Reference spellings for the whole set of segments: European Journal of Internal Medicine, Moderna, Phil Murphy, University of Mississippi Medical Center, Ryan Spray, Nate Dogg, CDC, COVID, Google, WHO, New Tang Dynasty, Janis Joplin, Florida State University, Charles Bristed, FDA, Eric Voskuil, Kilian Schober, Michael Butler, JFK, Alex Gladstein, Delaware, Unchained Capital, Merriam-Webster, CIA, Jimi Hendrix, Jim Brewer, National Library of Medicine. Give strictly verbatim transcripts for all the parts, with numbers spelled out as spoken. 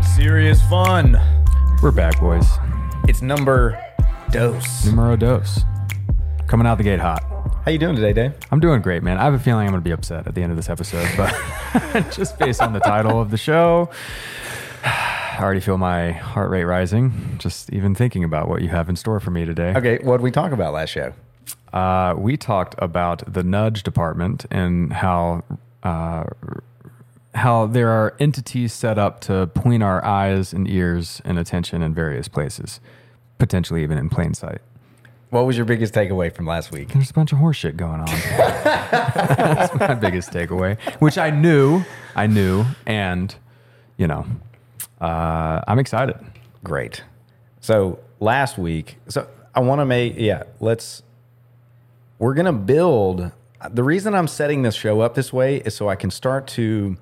Serious fun. We're back, boys. It's number dos. Numero dos. Coming out the gate hot. How you doing today, Dave? I'm doing great, man. I have a feeling I'm going to be upset at the end of this episode, but just based on the title of the show, I already feel my heart rate rising just even thinking about what you have in store for me today. Okay, what did we talk about last show? Uh, we talked about the nudge department and how uh, how there are entities set up to point our eyes and ears and attention in various places, potentially even in plain sight. What was your biggest takeaway from last week? There's a bunch of horseshit going on. That's my biggest takeaway, which I knew, I knew, and, you know, uh, I'm excited. Great. So last week, so I want to make, yeah, let's, we're going to build. The reason I'm setting this show up this way is so I can start to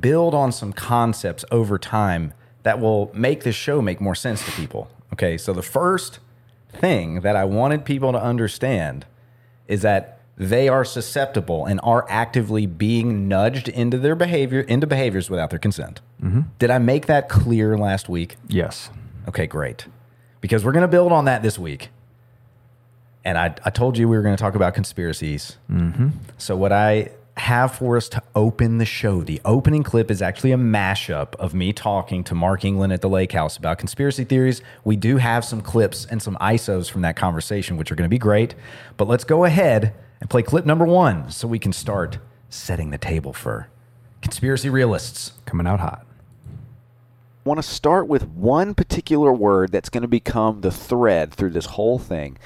build on some concepts over time that will make this show make more sense to people. Okay, so the first thing that I wanted people to understand is that they are susceptible and are actively being nudged into their behavior, into behaviors without their consent. Mm-hmm. Did I make that clear last week? Yes. Okay, great. Because we're going to build on that this week. And I, I told you we were going to talk about conspiracies. Mm-hmm. So what I have for us to open the show, the opening clip is actually a mashup of me talking to Mark England at the Lake House about conspiracy theories. We do have some clips and some I S Os from that conversation, which are going to be great. But let's go ahead and play clip number one so we can start setting the table for conspiracy realists coming out hot. I want to start with one particular word that's going to become the thread through this whole thing,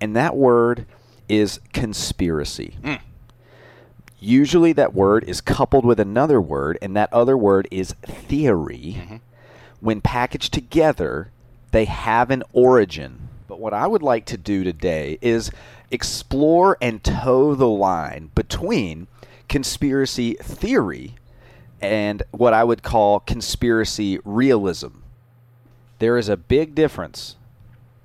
and that word is conspiracy. Mm. Usually that word is coupled with another word, and that other word is theory. Mm-hmm. When packaged together, they have an origin. But what I would like to do today is explore and toe the line between conspiracy theory and what I would call conspiracy realism. There is a big difference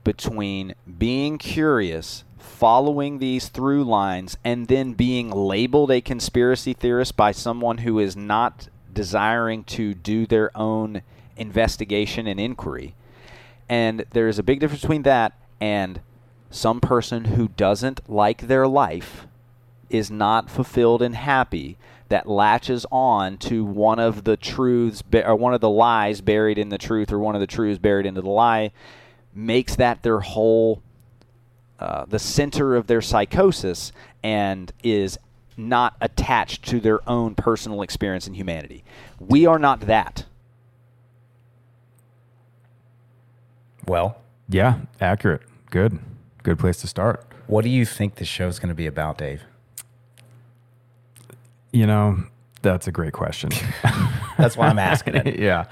between being curious, following these through lines, and then being labeled a conspiracy theorist by someone who is not desiring to do their own investigation and inquiry. And there is a big difference between that and some person who doesn't like their life, is not fulfilled and happy, that latches on to one of the truths or one of the lies buried in the truth or one of the truths buried into the lie, makes that their whole Uh, the center of their psychosis and is not attached to their own personal experience in humanity. We are not that. Well, yeah, accurate. Good. Good place to start. What do you think the show's going to be about, Dave? You know, that's a great question. That's why I'm asking it. Yeah.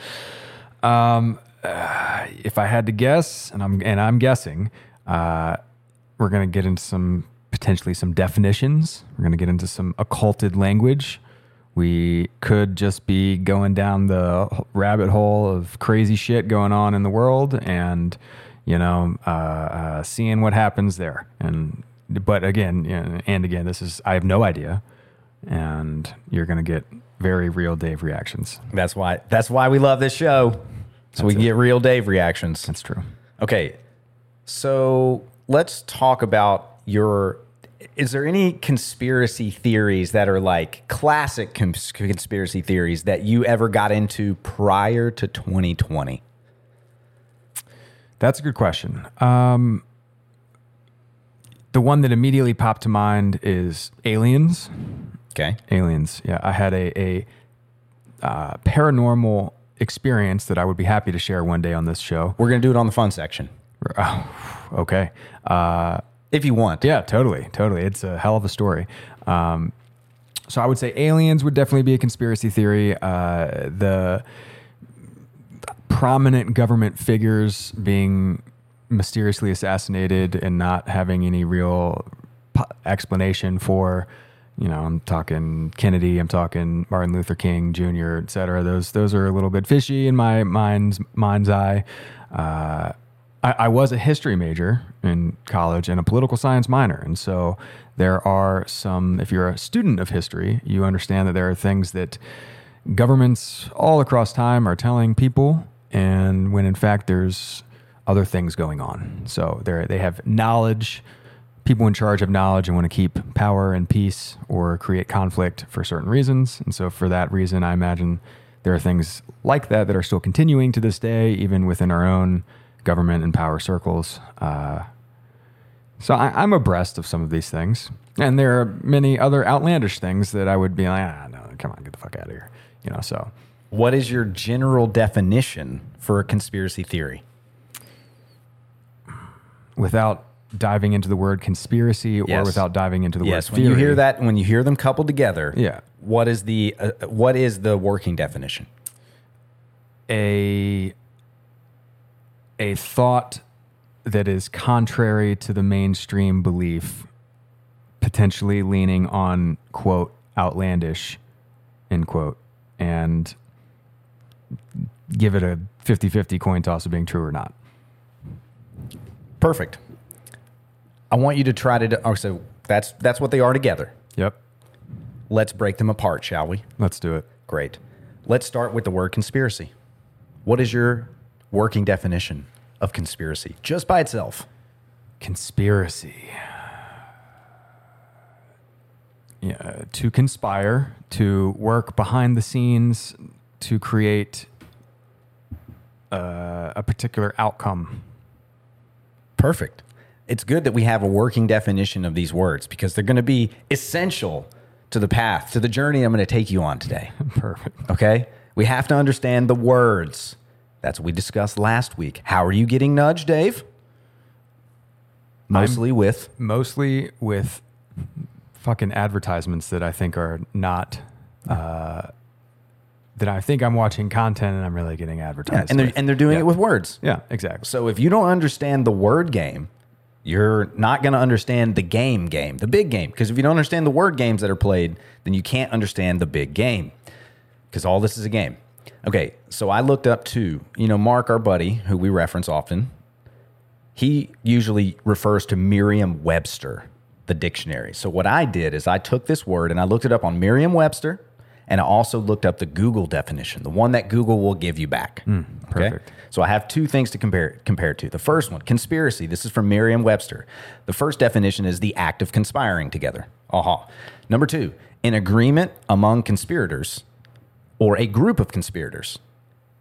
Um, uh, if I had to guess, and I'm and I'm guessing, uh, we're going to get into some, potentially some definitions. We're going to get into some occulted language. We could just be going down the rabbit hole of crazy shit going on in the world and, you know, uh, uh, seeing what happens there. And, but again, you know, and again, this is, I have no idea. And you're going to get very real Dave reactions. That's why, that's why we love this show. So that's we can it. Get real Dave reactions. That's true. Okay. So let's talk about your, is there any conspiracy theories that are like classic cons- conspiracy theories that you ever got into prior to twenty twenty? That's a good question. Um, the one that immediately popped to mind is aliens. Okay. Aliens. Yeah. I had a, a uh, paranormal experience that I would be happy to share one day on this show. We're going to do it on the fun section. Oh, okay. Uh, if you want. Yeah, totally. Totally. It's a hell of a story. Um, so I would say aliens would definitely be a conspiracy theory. Uh, the prominent government figures being mysteriously assassinated and not having any real po- explanation for, you know, I'm talking Kennedy, I'm talking Martin Luther King Junior, et cetera. Those, those are a little bit fishy in my mind's mind's eye. Uh, I, I was a history major in college and a political science minor. And so there are some, if you're a student of history, you understand that there are things that governments all across time are telling people, and when in fact there's other things going on. So they they have knowledge. People in charge have knowledge and want to keep power and peace or create conflict for certain reasons. And so for that reason, I imagine there are things like that that are still continuing to this day, even within our own government and power circles. Uh, so I, I'm abreast of some of these things. And there are many other outlandish things that I would be like, ah, no, come on, get the fuck out of here. You know, so. What is your general definition for a conspiracy theory? Without diving into the word conspiracy, yes, or without diving into the yes. word theory. When you hear that, when you hear them coupled together, yeah. what is the uh, what is the working definition? A a thought that is contrary to the mainstream belief, potentially leaning on, quote, outlandish, end quote, and give it a fifty-fifty coin toss of being true or not. Perfect. I want you to try to... Oh, so that's that's what they are together. Yep. Let's break them apart, shall we? Let's do it. Great. Let's start with the word conspiracy. What is your working definition of conspiracy, just by itself? Conspiracy. Yeah, to conspire, to work behind the scenes, to create uh, a particular outcome. Perfect. It's good that we have a working definition of these words, because they're going to be essential to the path, to the journey I'm going to take you on today. Perfect. Okay? We have to understand the words. That's what we discussed last week. How are you getting nudged, Dave? Mostly I'm with? Mostly with fucking advertisements that I think are not... Uh, that I think I'm watching content and I'm really getting advertised. Yeah, and, they're, and they're doing yeah. it with words. Yeah, exactly. So if you don't understand the word game... You're not going to understand the game game, the big game. Because if you don't understand the word games that are played, then you can't understand the big game. Because all this is a game. Okay, so I looked up to, you know, Mark, our buddy, who we reference often. He usually refers to Merriam-Webster, the dictionary. So what I did is I took this word and I looked it up on Merriam-Webster. And I also looked up the Google definition, the one that Google will give you back. Mm, perfect. Okay? So I have two things to compare compare to. The first one, conspiracy. This is from Merriam-Webster. The first definition is the act of conspiring together. Aha. Uh-huh. Number two, an agreement among conspirators or a group of conspirators.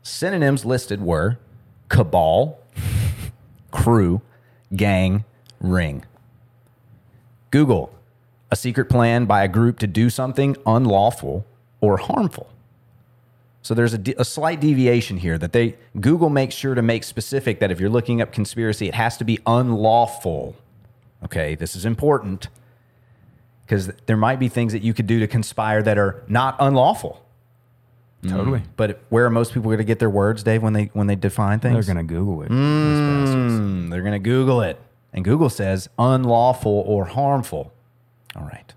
Synonyms listed were cabal, crew, gang, ring. Google, a secret plan by a group to do something unlawful or harmful. So there's a, de- a slight deviation here that they Google makes sure to make specific that if you're looking up conspiracy, it has to be unlawful. Okay, this is important because there might be things that you could do to conspire that are not unlawful. Totally. Mm. But where are most people going to get their words, Dave, when they when they define things? They're going to Google it. Mm, they're going to Google it. And Google says unlawful or harmful. All right.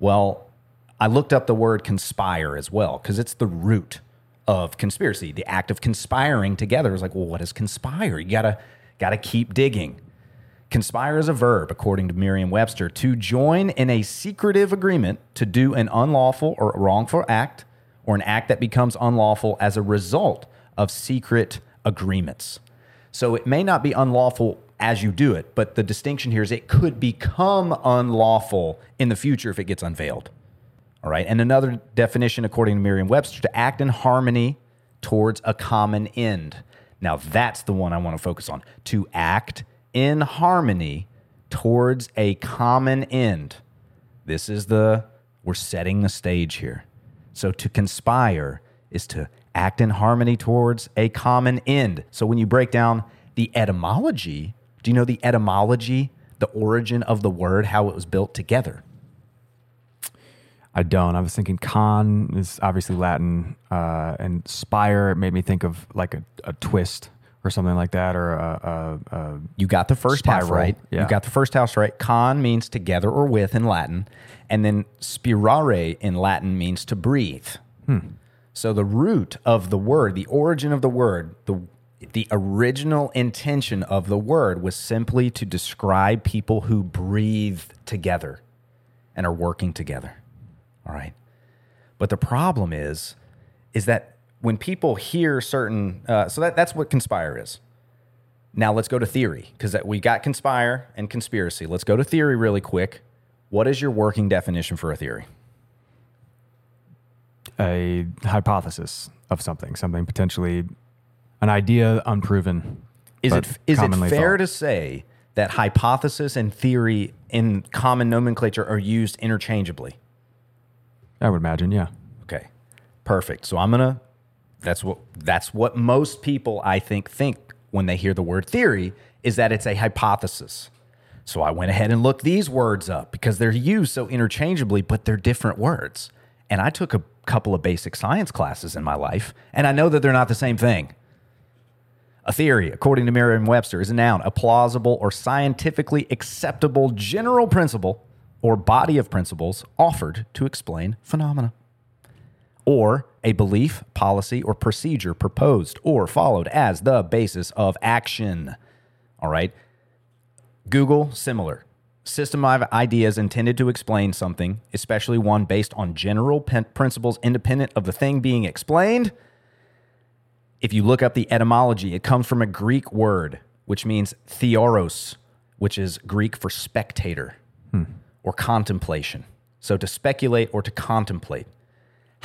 Well, I looked up the word conspire as well, because it's the root of conspiracy, the act of conspiring together. Is like, well, what is conspire? You gotta gotta keep digging. Conspire is a verb, according to Merriam-Webster, to join in a secretive agreement to do an unlawful or wrongful act, or an act that becomes unlawful as a result of secret agreements. So it may not be unlawful as you do it, but the distinction here is it could become unlawful in the future if it gets unveiled. All right, and another definition, according to Merriam-Webster, to act in harmony towards a common end. Now, that's the one I want to focus on, to act in harmony towards a common end. This is the, we're setting the stage here. So to conspire is to act in harmony towards a common end. So when you break down the etymology, do you know the etymology, the origin of the word, how it was built together? I don't. I was thinking con is obviously Latin, uh, and spire, it made me think of like a, a twist or something like that, or a, a, a You got the first spiral. Half right. Yeah. You got the first half right. Con means together or with in Latin, and then spirare in Latin means to breathe. Hmm. So the root of the word, the origin of the word, the the original intention of the word was simply to describe people who breathe together and are working together, all right? But the problem is, is that when people hear certain, uh, so that, that's what conspire is. Now let's go to theory, because we got conspire and conspiracy. Let's go to theory really quick. What is your working definition for a theory? A hypothesis of something, something potentially, an idea unproven. Is it is it fair thought. to say that hypothesis and theory in common nomenclature are used interchangeably? I would imagine, yeah. Okay, perfect. So I'm gonna, that's what that's what most people I think think when they hear the word theory, is that it's a hypothesis. So I went ahead and looked these words up because they're used so interchangeably, but they're different words. And I took a couple of basic science classes in my life, and I know that they're not the same thing. A theory, according to Merriam-Webster, is a noun, a plausible or scientifically acceptable general principle or body of principles offered to explain phenomena. Or a belief, policy, or procedure proposed or followed as the basis of action. All right. Google, similar. System of ideas intended to explain something, especially one based on general principles independent of the thing being explained. If you look up the etymology, it comes from a Greek word, which means theoros, which is Greek for spectator hmm. or contemplation. So to speculate or to contemplate.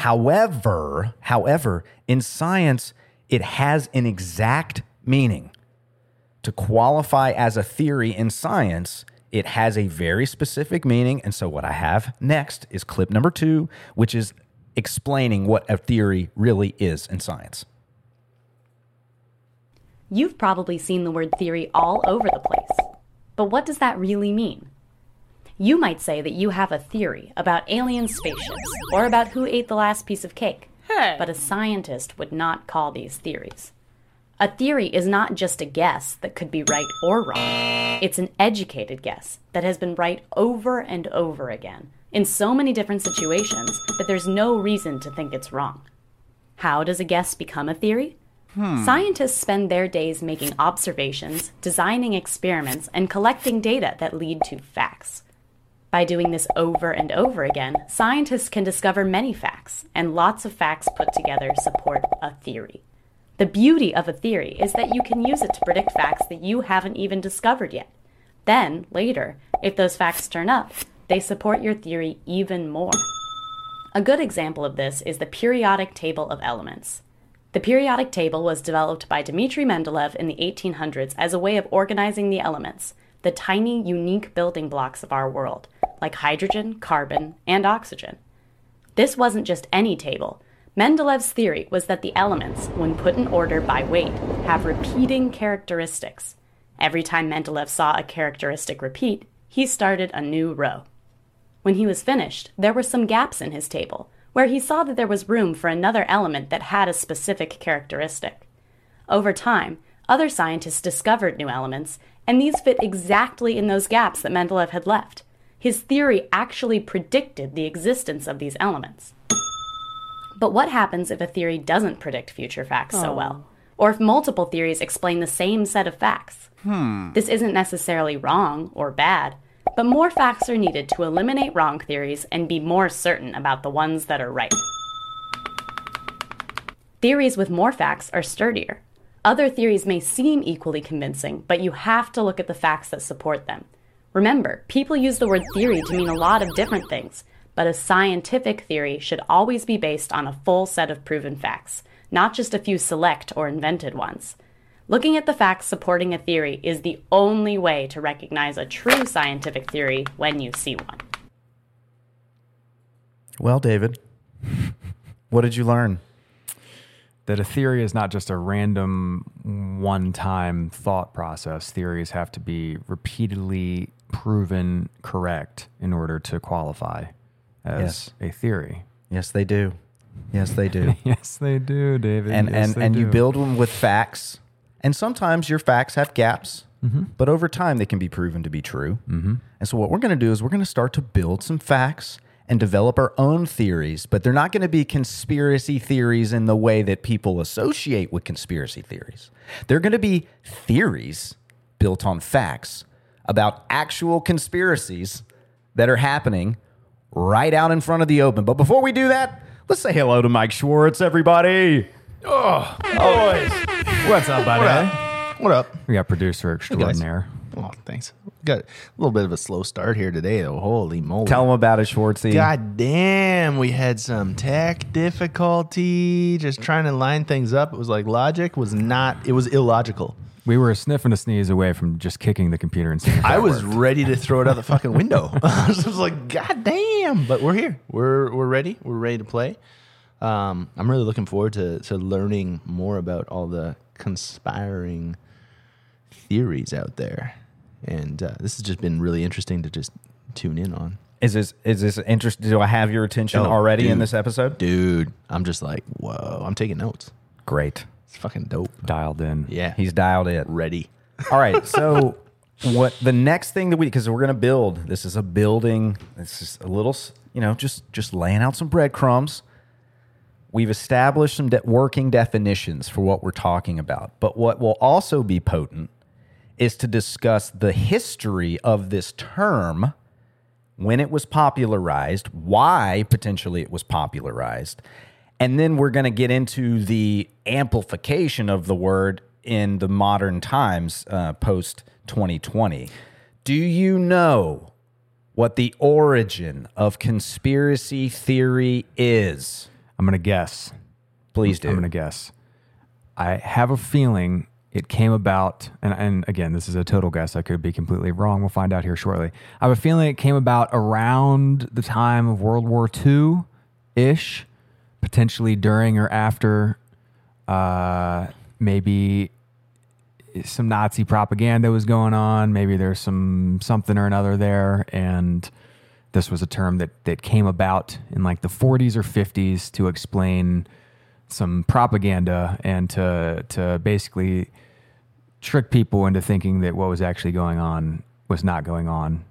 However, however, in science, it has an exact meaning. To qualify as a theory in science, it has a very specific meaning. And so what I have next is clip number two, which is explaining what a theory really is in science. You've probably seen the word theory all over the place, but what does that really mean? You might say that you have a theory about alien spaceships or about who ate the last piece of cake, hey. But a scientist would not call these theories. A theory is not just a guess that could be right or wrong. It's an educated guess that has been right over and over again in so many different situations that there's no reason to think it's wrong. How does a guess become a theory? Hmm. Scientists spend their days making observations, designing experiments, and collecting data that lead to facts. By doing this over and over again, scientists can discover many facts, and lots of facts put together support a theory. The beauty of a theory is that you can use it to predict facts that you haven't even discovered yet. Then, later, if those facts turn up, they support your theory even more. A good example of this is the periodic table of elements. The periodic table was developed by Dmitri Mendeleev in the eighteen hundreds as a way of organizing the elements, the tiny, unique building blocks of our world, like hydrogen, carbon, and oxygen. This wasn't just any table. Mendeleev's theory was that the elements, when put in order by weight, have repeating characteristics. Every time Mendeleev saw a characteristic repeat, he started a new row. When he was finished, there were some gaps in his table, where he saw that there was room for another element that had a specific characteristic. Over time, other scientists discovered new elements, and these fit exactly in those gaps that Mendeleev had left. His theory actually predicted the existence of these elements. But what happens if a theory doesn't predict future facts oh. so well? Or if multiple theories explain the same set of facts? Hmm. This isn't necessarily wrong or bad, but more facts are needed to eliminate wrong theories and be more certain about the ones that are right. Theories with more facts are sturdier. Other theories may seem equally convincing, but you have to look at the facts that support them. Remember, people use the word theory to mean a lot of different things, but a scientific theory should always be based on a full set of proven facts, not just a few select or invented ones. Looking at the facts supporting a theory is the only way to recognize a true scientific theory when you see one. Well, David, what did you learn? That a theory is not just a random one-time thought process. Theories have to be repeatedly proven correct in order to qualify as yes. a theory. Yes, they do. Yes, they do. Yes, they do, David. And yes, and, and you build them with facts. And sometimes your facts have gaps, mm-hmm. but over time they can be proven to be true. Mm-hmm. And so what we're going to do is we're going to start to build some facts and develop our own theories, but they're not going to be conspiracy theories in the way that people associate with conspiracy theories. They're going to be theories built on facts about actual conspiracies that are happening right out in front of the open. But before we do that, let's say hello to Mike Schwartz, everybody. Oh, always. What's up, buddy? What up? What up? We got producer extraordinaire. Oh, thanks. Got a little bit of a slow start here today, though. Holy moly. Tell them about it, Schwartzy. God damn, we had some tech difficulty just trying to line things up. It was like logic was not, it was illogical. We were a sniff and a sneeze away from just kicking the computer and seeing if I was worked. Ready to throw it out the fucking window. I was just like, God damn. But we're here. We're we're ready. We're ready to play. Um, I'm really looking forward to, to learning more about all the conspiring theories out there. And uh, this has just been really interesting to just tune in on. Is this is this interesting? Do I have your attention oh, already dude, in this episode? Dude, I'm just like, whoa, I'm taking notes. Great. It's fucking dope. Dialed in. Yeah. He's dialed in. Ready. All right. So what the next thing that we, because we're going to build, this is a building. This is a little, you know, just, just laying out some breadcrumbs. We've established some de- working definitions for what we're talking about. But what will also be potent is to discuss the history of this term, when it was popularized, why potentially it was popularized, and then we're going to get into the amplification of the word in the modern times, uh, post twenty twenty. Do you know what the origin of conspiracy theory is? I'm going to guess. Please do. I'm going to guess. I have a feeling it came about, and, and again, this is a total guess. I could be completely wrong. We'll find out here shortly. I have a feeling it came about around the time of World War Two-ish. Potentially during or after, uh, maybe some Nazi propaganda was going on. Maybe there's some something or another there. And this was a term that, that came about in like the forties or fifties to explain some propaganda and to to basically trick people into thinking that what was actually going on was not going on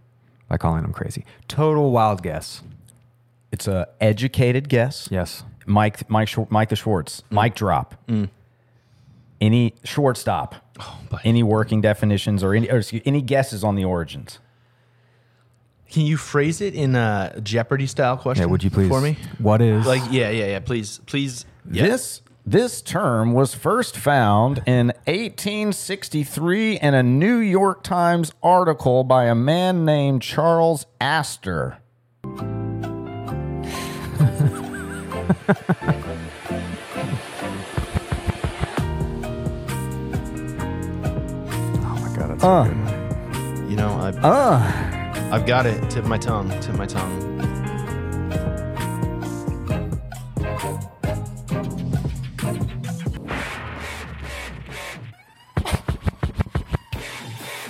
by calling them crazy. Total wild guess. It's a educated guess. Yes. Mike, Mike, Mike the Schwartz, mm. Mike drop, mm. any shortstop, oh, any working definitions or any or excuse, any guesses on the origins. Can you phrase it in a Jeopardy style question? Yeah, would you please for me? What is like? Yeah, yeah, yeah. Please, please. Yeah. This this term was first found in eighteen sixty-three in a New York Times article by a man named Charles Astor. Oh my god, that's so uh, good. You know, I've, uh, I've got it. Tip my tongue, tip my tongue.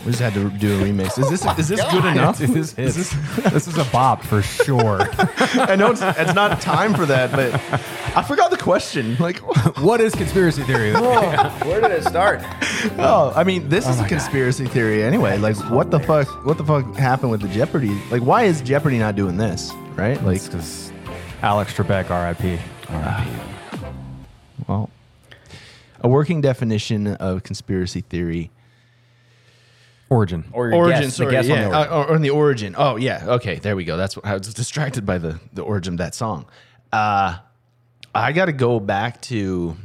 We just had to do a remix. Is this oh is this God. Good enough? Dude, this, is this, this is a bop for sure. I know it's, it's not time for that, but I forgot the question. Like, what is conspiracy theory? Oh, where did it start? Oh, I mean, this oh is a conspiracy God. theory anyway. Like, what the fuck? What the fuck happened with the Jeopardy? Like, why is Jeopardy not doing this? Right? Like, because Alex Trebek, R I P. R I P. Well, a working definition of conspiracy theory. Origin. Or origin, guess, sorry, guess yeah. on the origin. Uh, or, or on the origin. Oh, yeah. Okay, there we go. That's what I was distracted by the, the origin of that song. Uh, I got to go back to,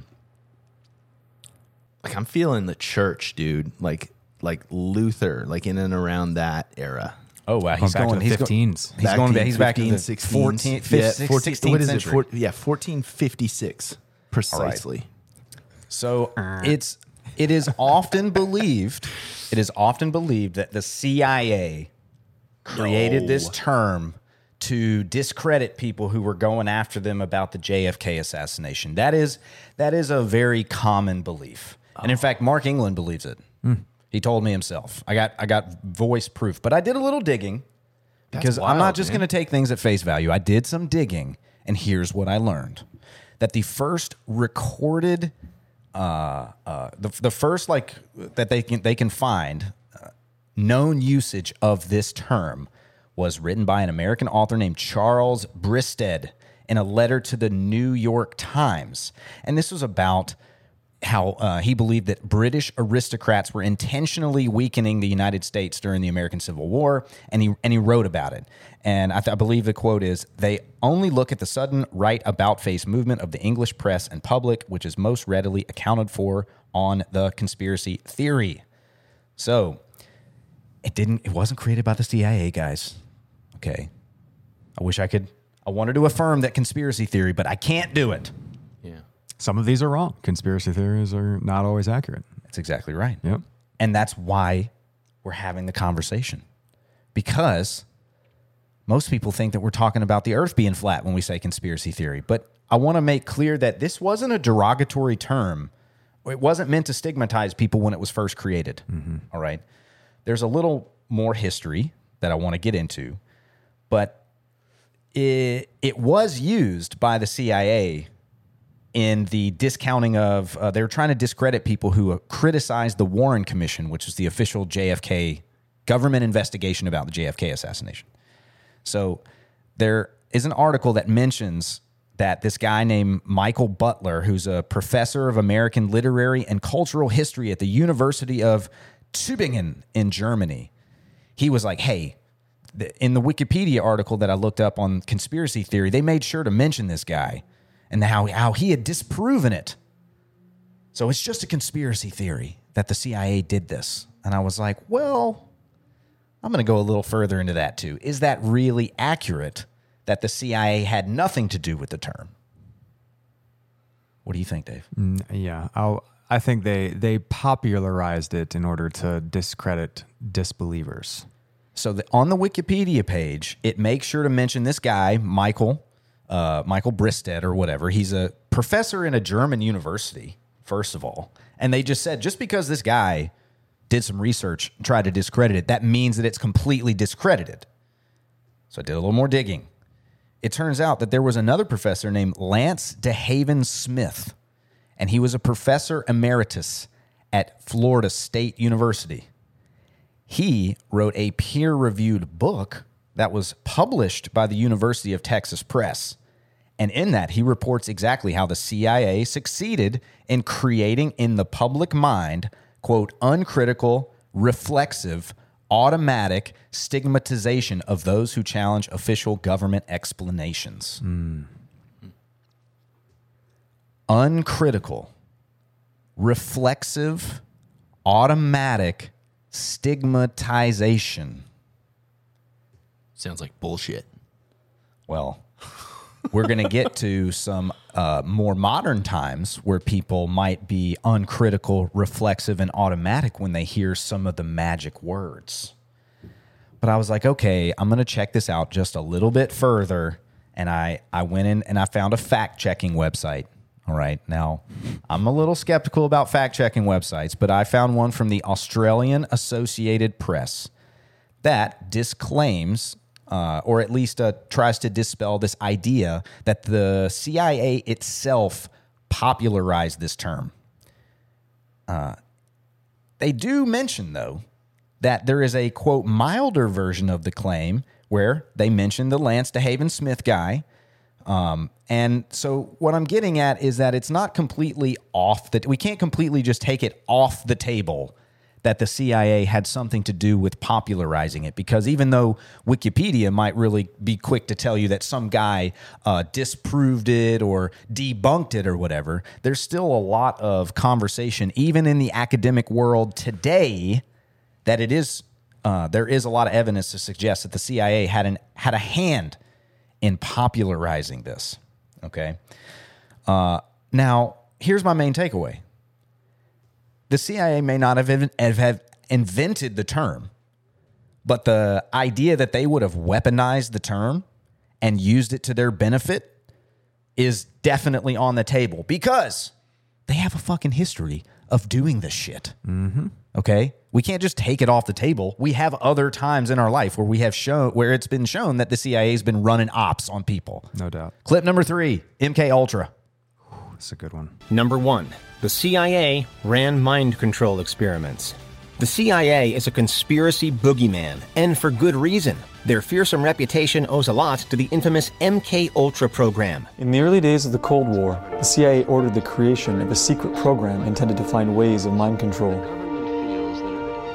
like, I'm feeling the church, dude. Like, like Luther, like in and around that era. Oh, wow. He's back going to the fifteens. He's going back. He's back to the fourteenth, sixteenth century. Yeah, fourteen fifty-six, precisely. Right. So uh. it's. It is often believed, it is often believed that the C I A created no. this term to discredit people who were going after them about the J F K assassination. That is that is a very common belief. Oh. And in fact, Mark England believes it. Mm. He told me himself. I got I got voice proof, but I did a little digging because wild, I'm not just going to take things at face value. I did some digging, and here's what I learned. That the first recorded Uh, uh, the the first like that they can they can find uh, known usage of this term was written by an American author named Charles Bristed in a letter to the New York Times. And this was about how uh, he believed that British aristocrats were intentionally weakening the United States during the American Civil War, and he and he wrote about it. And I, th- I believe the quote is, "They only look at the sudden right about-face movement of the English press and public, which is most readily accounted for on the conspiracy theory." So it didn't. It wasn't created by the C I A, guys. Okay. I wish I could. I wanted to affirm that conspiracy theory, but I can't do it. Some of these are wrong. Conspiracy theories are not always accurate. That's exactly right. Yep. And that's why we're having the conversation. Because most people think that we're talking about the earth being flat when we say conspiracy theory. But I want to make clear that this wasn't a derogatory term. It wasn't meant to stigmatize people when it was first created. Mm-hmm. All right. There's a little more history that I want to get into. But it, it was used by the C I A in the discounting of, uh, they were trying to discredit people who uh, criticized the Warren Commission, which was the official J F K government investigation about the J F K assassination. So there is an article that mentions that this guy named Michael Butler, who's a professor of American literary and cultural history at the University of Tübingen in Germany, he was like, hey, th- in the Wikipedia article that I looked up on conspiracy theory, they made sure to mention this guy and how, how he had disproven it. So it's just a conspiracy theory that the C I A did this. And I was like, well, I'm going to go a little further into that too. Is that really accurate that the C I A had nothing to do with the term? What do you think, Dave? Mm, yeah, I'll, I think they, they popularized it in order to discredit disbelievers. So the, on the Wikipedia page, it makes sure to mention this guy, Michael Uh, Michael Bristed or whatever. He's a professor in a German university, first of all. And they just said, just because this guy did some research and tried to discredit it, that means that it's completely discredited. So I did a little more digging. It turns out that there was another professor named Lance DeHaven Smith, and he was a professor emeritus at Florida State University. He wrote a peer-reviewed book that was published by the University of Texas Press. And in that, he reports exactly how the C I A succeeded in creating in the public mind, quote, uncritical, reflexive, automatic stigmatization of those who challenge official government explanations. Mm. Uncritical, reflexive, automatic stigmatization. Sounds like bullshit. Well, we're going to get to some uh, more modern times where people might be uncritical, reflexive, and automatic when they hear some of the magic words. But I was like, okay, I'm going to check this out just a little bit further. And I, I went in and I found a fact-checking website. All right. Now, I'm a little skeptical about fact-checking websites, but I found one from the Australian Associated Press that disclaims... Uh, or at least uh, tries to dispel this idea that the C I A itself popularized this term. Uh, they do mention, though, that there is a, quote, milder version of the claim where they mention the Lance DeHaven Smith guy. Um, and so what I'm getting at is that it's not completely off that we can't completely just take it off the table that the C I A had something to do with popularizing it. Because even though Wikipedia might really be quick to tell you that some guy uh, disproved it or debunked it or whatever, there's still a lot of conversation, even in the academic world today, that it is uh, there is a lot of evidence to suggest that the C I A had an had a hand in popularizing this. Okay. Uh, now, here's my main takeaway. The C I A may not have invented the term, but the idea that they would have weaponized the term and used it to their benefit is definitely on the table because they have a fucking history of doing this shit. Mm-hmm. Okay? We can't just take it off the table. We have other times in our life where we have shown where it's been shown that the C I A's been running ops on people. No doubt. Clip number three, MKUltra. That's a good one. Number one, the C I A ran mind control experiments. The C I A is a conspiracy boogeyman, and for good reason. Their fearsome reputation owes a lot to the infamous MKUltra program. In the early days of the Cold War, the C I A ordered the creation of a secret program intended to find ways of mind control.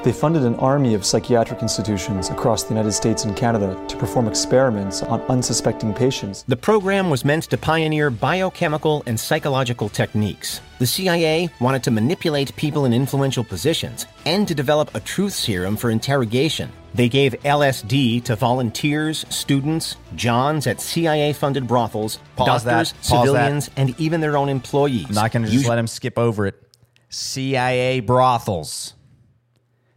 They funded an army of psychiatric institutions across the United States and Canada to perform experiments on unsuspecting patients. The program was meant to pioneer biochemical and psychological techniques. The C I A wanted to manipulate people in influential positions and to develop a truth serum for interrogation. They gave L S D to volunteers, students, Johns at C I A-funded brothels, Pause doctors, civilians, that. and even their own employees. I'm not going to just you let him skip over it. C I A brothels.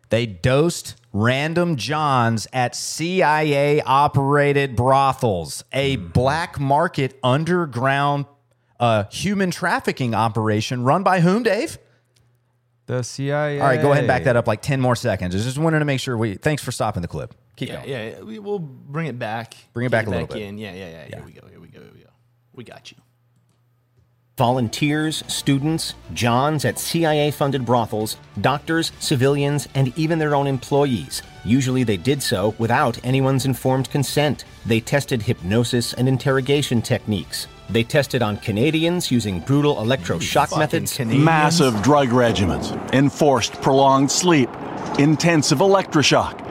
They dosed random Johns at C I A-operated brothels, a black market underground uh, human trafficking operation run by whom, Dave? The C I A. All right, go ahead and back that up like ten more seconds. I just wanted to make sure we... Thanks for stopping the clip. Keep yeah, going. Yeah, we, we'll bring it back. Bring it back a little back bit. In. Yeah, yeah, yeah, yeah. Here we go, here we go, here we go. We got you. Volunteers, students, Johns at C I A-funded brothels, doctors, civilians, and even their own employees. Usually they did so without anyone's informed consent. They tested hypnosis and interrogation techniques. They tested on Canadians using brutal electroshock methods. Canadians. Massive drug regimens, enforced prolonged sleep, intensive electroshock,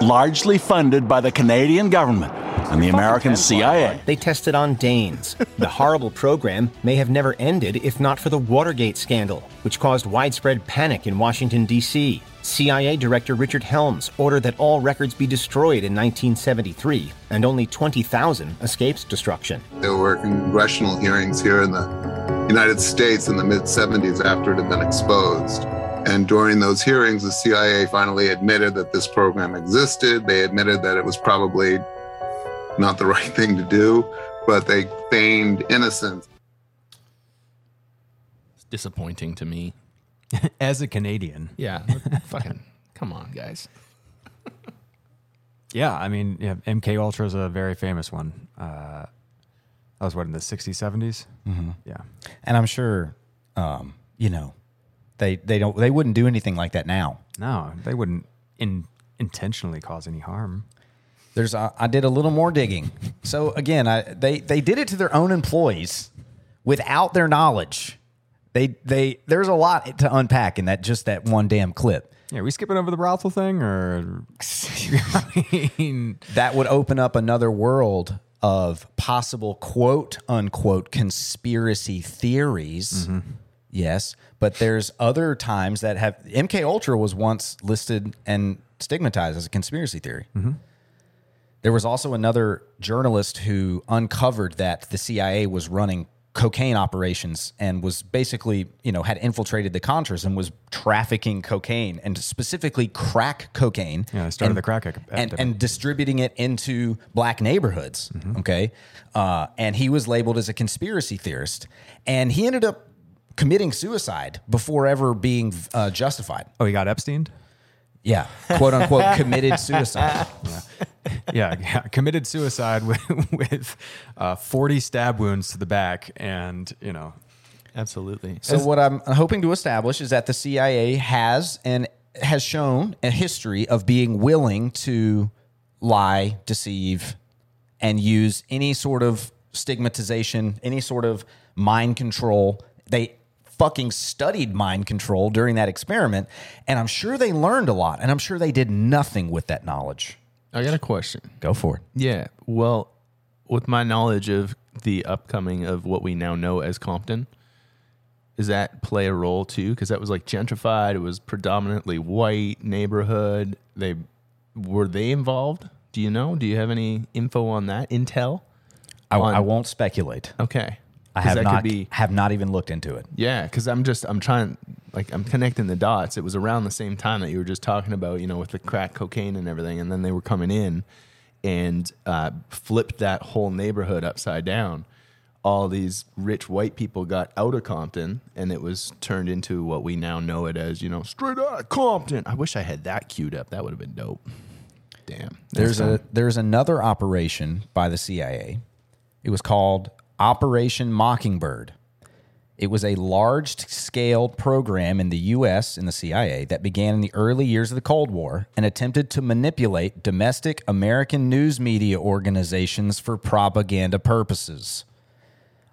largely funded by the Canadian government and the American C I A. They tested on Danes. The horrible program may have never ended if not for the Watergate scandal, which caused widespread panic in Washington, D C C I A Director Richard Helms ordered that all records be destroyed in nineteen seventy-three, and only twenty thousand escaped destruction. There were congressional hearings here in the United States in the mid-seventies after it had been exposed. And during those hearings, the C I A finally admitted that this program existed. They admitted that it was probably not the right thing to do, but they feigned innocence. It's disappointing to me. As a Canadian. Yeah. Fucking, come on, guys. Yeah, I mean, yeah, MKUltra is a very famous one. Uh, that was, what, in the sixties, seventies? Mm-hmm. Yeah. And I'm sure, um, you know, They they don't they wouldn't do anything like that now. No, they wouldn't in, intentionally cause any harm. There's a, I did a little more digging. So again, I, they they did it to their own employees without their knowledge. They they there's a lot to unpack in that just that one damn clip. Yeah, are we skipping over the brothel thing, or I mean, that would open up another world of possible quote unquote conspiracy theories. Mm-hmm. Yes, but there's other times that have... MKUltra was once listed and stigmatized as a conspiracy theory. Mm-hmm. There was also another journalist who uncovered that the C I A was running cocaine operations and was basically, you know, had infiltrated the Contras and was trafficking cocaine, and specifically crack cocaine. Yeah, started and, the crack epidemic. And, and distributing it into black neighborhoods, mm-hmm. okay? Uh, and he was labeled as a conspiracy theorist. And he ended up committing suicide before ever being uh, justified. Oh, he got Epsteined? Yeah, quote unquote, committed suicide. Yeah. Yeah, yeah, committed suicide with, with uh, forty stab wounds to the back, and you know, absolutely. So As- what I'm hoping to establish is that the C I A has and has shown a history of being willing to lie, deceive, and use any sort of stigmatization, any sort of mind control. They fucking studied mind control during that experiment, and I'm sure they learned a lot, and I'm sure they did nothing with that knowledge. I got a question. Go for it. Yeah, well, with my knowledge of the upcoming of what we now know as Compton, does that play a role too? Because that was like gentrified. It was predominantly white neighborhood. They were they involved? Do you know? Do you have any info on that? Intel? I, on, I won't speculate. Okay. I have not, be, have not even looked into it. Yeah, because I'm just, I'm trying, like, I'm connecting the dots. It was around the same time that you were just talking about, you know, with the crack cocaine and everything, and then they were coming in and uh, flipped that whole neighborhood upside down. All these rich white people got out of Compton, and it was turned into what we now know it as, you know, straight out of Compton. I wish I had that queued up. That would have been dope. Damn. There's a, there's another operation by the C I A. It was called Operation Mockingbird. It was a large-scale program in the U S and the C I A that began in the early years of the Cold War and attempted to manipulate domestic American news media organizations for propaganda purposes.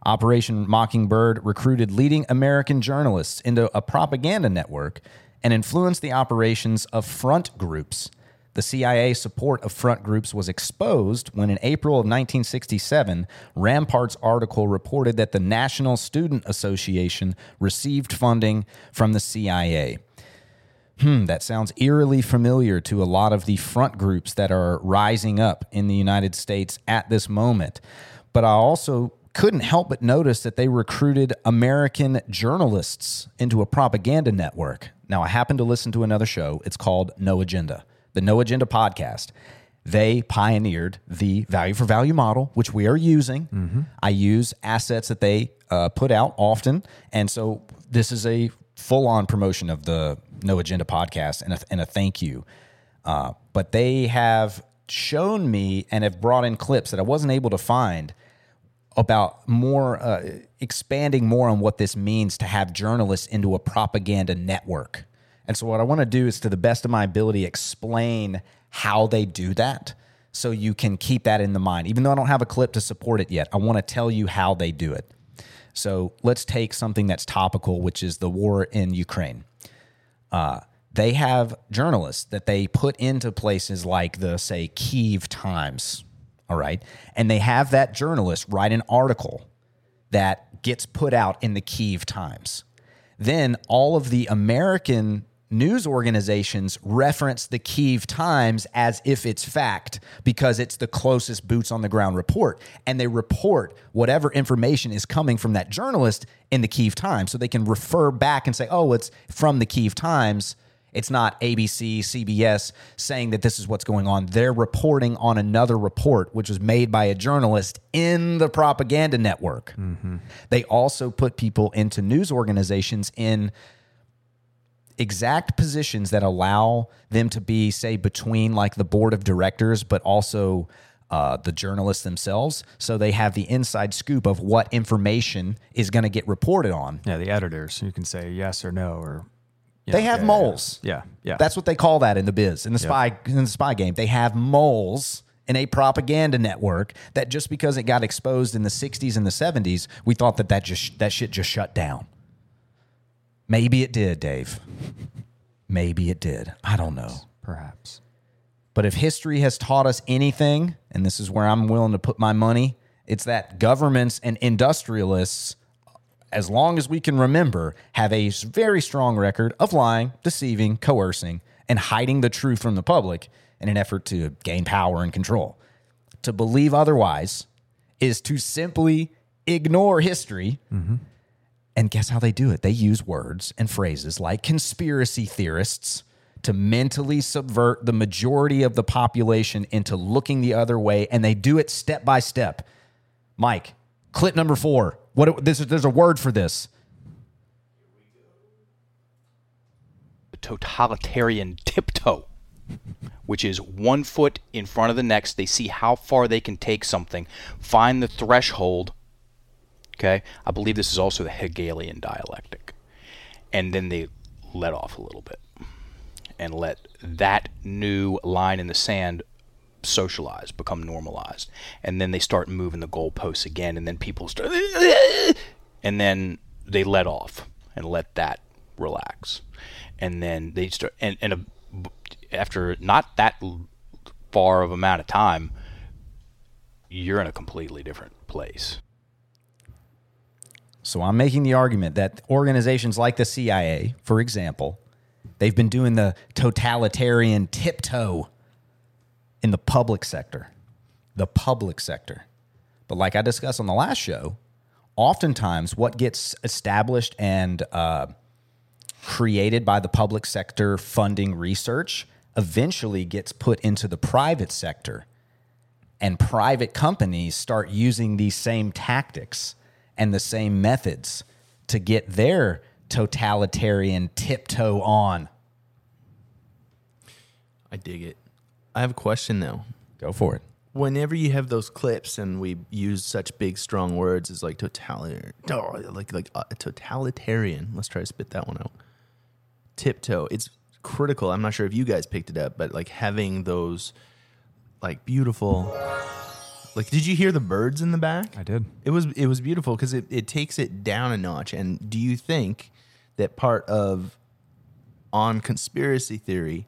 Operation Mockingbird recruited leading American journalists into a propaganda network and influenced the operations of front groups. The C I A support of front groups was exposed when, in April of nineteen sixty-seven, Rampart's article reported that the National Student Association received funding from the C I A. Hmm, that sounds eerily familiar to a lot of the front groups that are rising up in the United States at this moment. But I also couldn't help but notice that they recruited American journalists into a propaganda network. Now, I happened to listen to another show. It's called No Agenda. The No Agenda podcast, they pioneered the value for value model, which we are using. Mm-hmm. I use assets that they uh, put out often. And so this is a full-on promotion of the No Agenda podcast and a, and a thank you. Uh, but they have shown me and have brought in clips that I wasn't able to find about more uh, expanding more on what this means to have journalists into a propaganda network. And so what I want to do is, to the best of my ability, explain how they do that so you can keep that in the mind. Even though I don't have a clip to support it yet, I want to tell you how they do it. So let's take something that's topical, which is the war in Ukraine. Uh, they have journalists that they put into places like the, say, Kyiv Times, all right? And they have that journalist write an article that gets put out in the Kyiv Times. Then all of the American news organizations reference the Kyiv Times as if it's fact because it's the closest boots-on-the-ground report, and they report whatever information is coming from that journalist in the Kyiv Times, so they can refer back and say, oh, it's from the Kyiv Times. It's not A B C, C B S saying that this is what's going on. They're reporting on another report, which was made by a journalist in the propaganda network. Mm-hmm. They also put people into news organizations in exact positions that allow them to be, say, between like the board of directors, but also uh, the journalists themselves. So they have the inside scoop of what information is going to get reported on. Yeah, the editors. You can say yes or no or... Yeah, they have yeah, moles. Yeah, yeah. That's what they call that in the biz, in the spy yeah. in the spy game. They have moles in a propaganda network that just because it got exposed in the sixties and the seventies, we thought that that, just, that shit just shut down. Maybe it did, Dave. Maybe it did. I don't know. Perhaps. But if history has taught us anything, and this is where I'm willing to put my money, it's that governments and industrialists, as long as we can remember, have a very strong record of lying, deceiving, coercing, and hiding the truth from the public in an effort to gain power and control. To believe otherwise is to simply ignore history. Mm-hmm. And guess how they do it? They use words and phrases like conspiracy theorists to mentally subvert the majority of the population into looking the other way, and they do it step by step. Mike, clip number four. What this is, there's a word for this. The totalitarian tiptoe, which is one foot in front of the next. They see how far they can take something, find the threshold. Okay, I believe this is also the Hegelian dialectic, and then they let off a little bit and let that new line in the sand socialize, become normalized, and then they start moving the goalposts again, and then people start, and then they let off and let that relax, and then they start, and, and a, after not that far of amount of time, you're in a completely different place. So I'm making the argument that organizations like the C I A, for example, they've been doing the totalitarian tiptoe in the public sector, the public sector. But like I discussed on the last show, oftentimes what gets established and uh, created by the public sector funding research eventually gets put into the private sector, and private companies start using these same tactics and the same methods to get their totalitarian tiptoe on. I dig it. I have a question, though. Go for it. whenever you have those clips and we use such big, strong words as like totalitarian, oh, like like uh, totalitarian. Let's try to spit that one out. Tiptoe. It's critical. I'm not sure if you guys picked it up, but like having those like beautiful. Like, did you hear the birds in the back? I did. It was it was beautiful because it, it takes it down a notch. And do you think that part of, on conspiracy theory,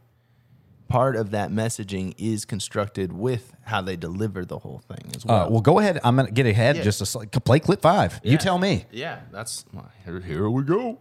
part of that messaging is constructed with how they deliver the whole thing as well? Uh, well, go ahead. I'm going to get ahead. Yeah. Just a sl- play clip five. Yeah. You tell me. Yeah, that's here, here we go.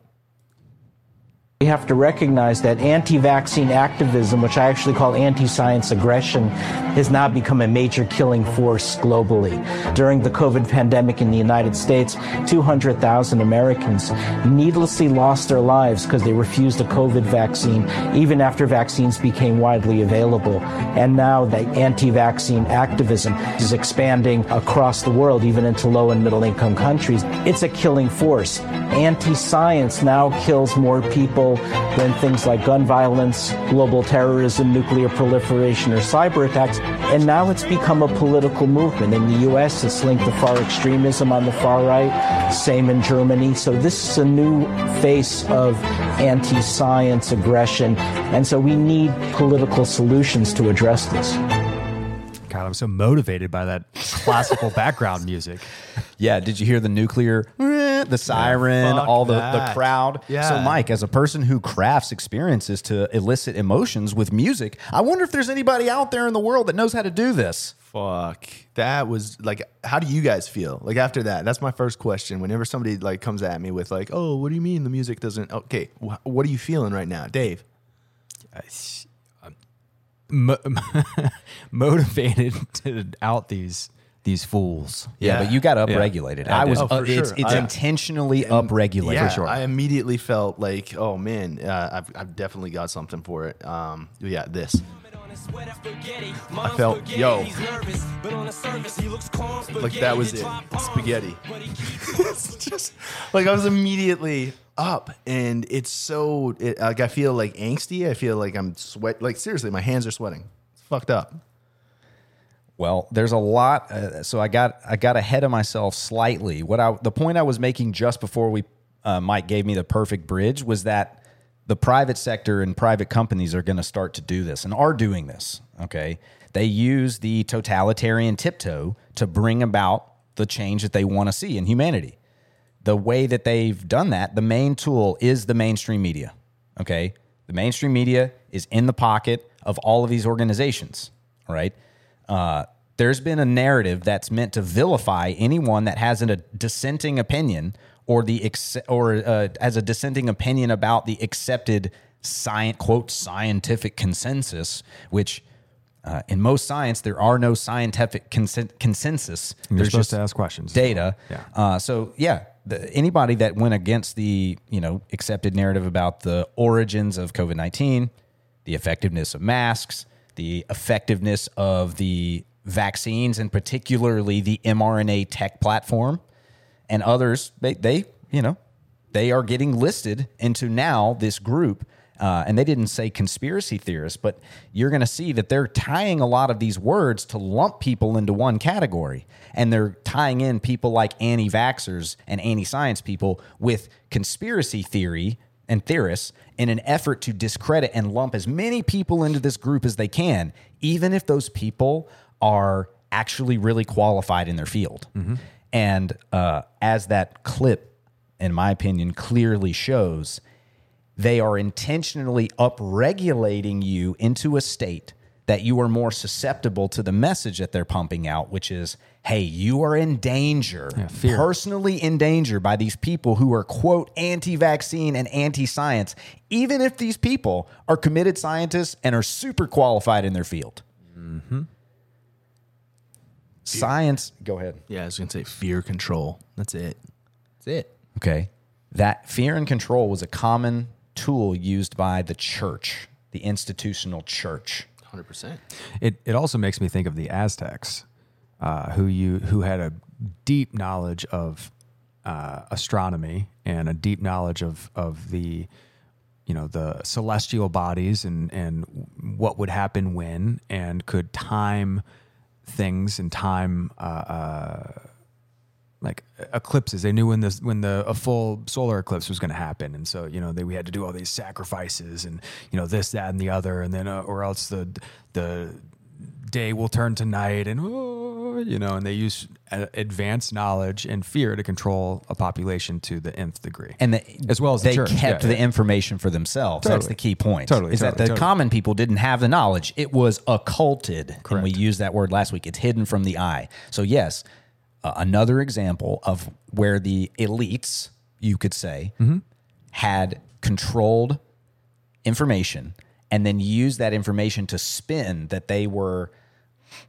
We have to recognize that anti-vaccine activism, which I actually call anti-science aggression, has now become a major killing force globally. During the COVID pandemic in the United States, two hundred thousand Americans needlessly lost their lives because they refused a COVID vaccine, even after vaccines became widely available. And now the anti-vaccine activism is expanding across the world, even into low and middle-income countries. It's a killing force. Anti-science now kills more people than things like gun violence, global terrorism, nuclear proliferation, or cyber attacks. And now it's become a political movement. In the U S, it's linked to far extremism on the far right, same in Germany. So this is a new face of anti-science aggression. And so we need political solutions to address this. God, I'm so motivated by that classical background music. Yeah, did you hear the nuclear... the siren, yeah, all the, the crowd. Yeah. So, Mike, as a person who crafts experiences to elicit emotions with music, I wonder if there's anybody out there in the world that knows how to do this. Fuck. That was, like, how do you guys feel? Like, after that, that's my first question. Whenever somebody, like, comes at me with, like, oh, what do you mean the music doesn't... Okay, wh- what are you feeling right now? Dave? Uh, I'm mo- motivated to out these... These fools. Yeah, yeah, but you got upregulated. Yeah. I, I was. Oh, uh, sure. It's it's I, intentionally um, upregulated. Yeah, for sure. I immediately felt like, oh man, uh, I've I've definitely got something for it. Um, yeah, this. I felt, yo, like that was it. Spaghetti. It's just like I was immediately up, and it's so it, like I feel like angsty. I feel like I'm sweat. Like seriously, my hands are sweating. It's fucked up. Well, there's a lot, uh, so I got I got ahead of myself slightly. What I the point I was making just before we uh, Mike gave me the perfect bridge was that the private sector and private companies are going to start to do this and are doing this. Okay, they use the totalitarian tiptoe to bring about the change that they want to see in humanity. The way that they've done that, the main tool is the mainstream media. Okay, the mainstream media is in the pocket of all of these organizations. All right. Uh, there's been a narrative that's meant to vilify anyone that has a dissenting opinion or the ex- or uh, as a dissenting opinion about the accepted science quote scientific consensus, which uh, in most science there are no scientific consen- consensus. You're there's supposed just to ask questions, data. So, yeah. Uh, so yeah, the, anybody that went against the you know accepted narrative about the origins of COVID nineteen, the effectiveness of masks, the effectiveness of the vaccines, and particularly the mRNA tech platform, and others, they, they you know, they are getting listed into now this group, uh, and they didn't say conspiracy theorists, but you're going to see that they're tying a lot of these words to lump people into one category, and they're tying in people like anti-vaxxers and anti-science people with conspiracy theory and theorists in an effort to discredit and lump as many people into this group as they can, even if those people are actually really qualified in their field. Mm-hmm. And uh, as that clip, in my opinion, clearly shows, they are intentionally upregulating you into a state that you are more susceptible to the message that they're pumping out, which is, hey, you are in danger, yeah, personally in danger by these people who are, quote, anti-vaccine and anti-science, even if these people are committed scientists and are super qualified in their field. Mm-hmm. Science, go ahead. Yeah, I was going to say fear control. That's it. That's it. Okay. That fear and control was a common tool used by the church, the institutional church. one hundred percent. It it also makes me think of the Aztecs, uh, who you who had a deep knowledge of uh, astronomy and a deep knowledge of of the you know the celestial bodies and and what would happen when, and could time things and time, uh, uh, like eclipses. They knew when the when the a full solar eclipse was going to happen, and so you know they, we had to do all these sacrifices and you know this, that, and the other, and then uh, or else the the day will turn to night, and oh, you know, and they use advanced knowledge and fear to control a population to the nth degree, and the, as well as they the kept yeah, the yeah. information for themselves. Totally. That's the key point. Totally, is totally, that the totally. common people didn't have the knowledge; it was occulted. Correct. And we used that word last week. It's hidden from the eye. So yes, uh, another example of where the elites, you could say, mm-hmm. had controlled information and then used that information to spin that they were,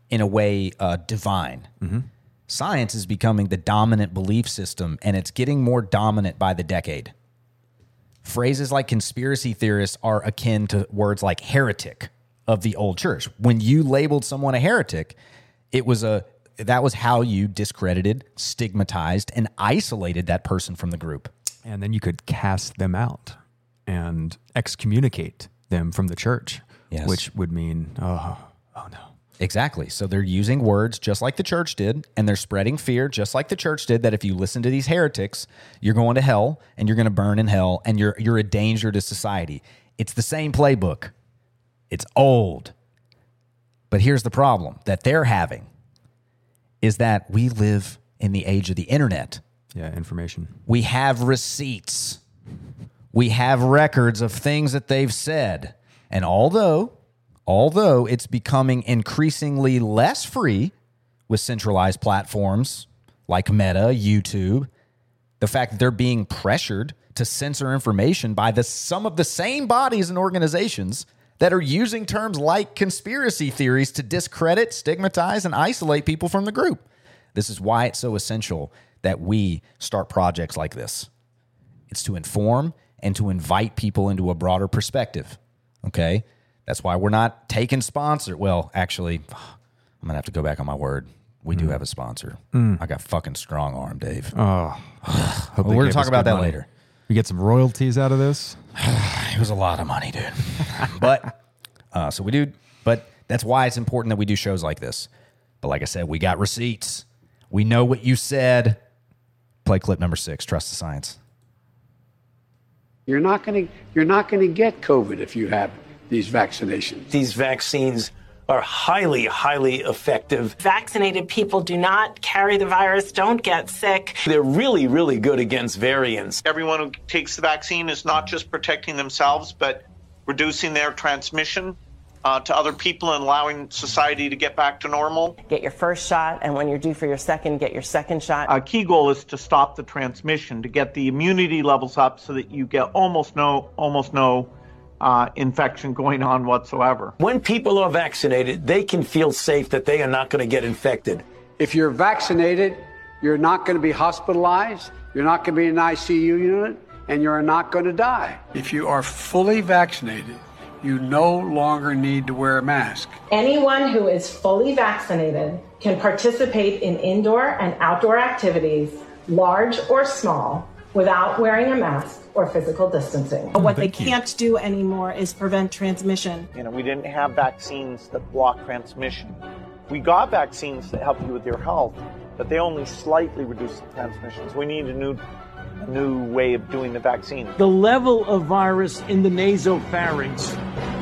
in a way, uh, divine. Mm-hmm. Science is becoming the dominant belief system, and it's getting more dominant by the decade. Phrases like conspiracy theorists are akin to words like heretic of the old church. When you labeled someone a heretic, it was a that was how you discredited, stigmatized, and isolated that person from the group. And then you could cast them out and excommunicate them from the church, yes. which would mean, oh, oh no. Exactly. So they're using words just like the church did, and they're spreading fear just like the church did, that if you listen to these heretics, you're going to hell and you're going to burn in hell and you're you're a danger to society. It's the same playbook. It's old. But here's the problem that they're having is that we live in the age of the internet. Yeah, information. We have receipts. We have records of things that they've said. And although... Although it's becoming increasingly less free with centralized platforms like Meta, YouTube, the fact that they're being pressured to censor information by the, some of the same bodies and organizations that are using terms like conspiracy theories to discredit, stigmatize, and isolate people from the group. This is why it's so essential that we start projects like this. It's to inform and to invite people into a broader perspective, okay? That's why we're not taking sponsor. Well, actually, I'm going to have to go back on my word. We mm. do have a sponsor. Mm. I got fucking strong arm, Dave. Oh, well, we're going to talk about that money. later. We get some royalties out of this. It was a lot of money, dude. but uh, so we do. But that's why it's important that we do shows like this. But like I said, we got receipts. We know what you said. Play clip number six. Trust the science. You're not going to. You're not going to get COVID if you have it. These vaccinations. These vaccines are highly, highly effective. Vaccinated people do not carry the virus, don't get sick. They're really, really good against variants. Everyone who takes the vaccine is not just protecting themselves, but reducing their transmission uh, to other people and allowing society to get back to normal. Get your first shot, and when you're due for your second, get your second shot. Our key goal is to stop the transmission, to get the immunity levels up so that you get almost no, almost no, Uh, infection going on whatsoever. When people are vaccinated, they can feel safe that they are not going to get infected. If you're vaccinated, you're not going to be hospitalized, you're not going to be in an I C U unit, and you're not going to die. If you are fully vaccinated, you no longer need to wear a mask. Anyone who is fully vaccinated can participate in indoor and outdoor activities, large or small, without wearing a mask or physical distancing. What they can't do anymore is prevent transmission. You know, we didn't have vaccines that block transmission. We got vaccines that help you with your health, but they only slightly reduce the transmission. So we need a new, new way of doing the vaccine. The level of virus in the nasopharynx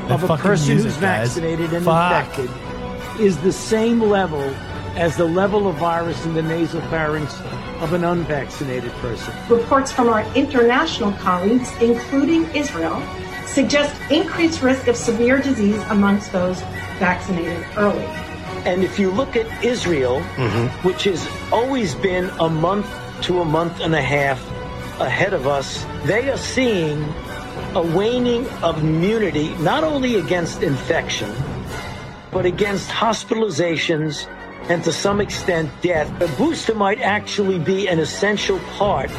the of a person who's vaccinated guys. and Fuck. infected is the same level as the level of virus in the nasopharynx of an unvaccinated person. Reports from our international colleagues, including Israel, suggest increased risk of severe disease amongst those vaccinated early. And if you look at Israel, mm-hmm. which has always been a month to a month and a half ahead of us, they are seeing a waning of immunity, not only against infection, but against hospitalizations, and to some extent death. A booster might actually be an essential part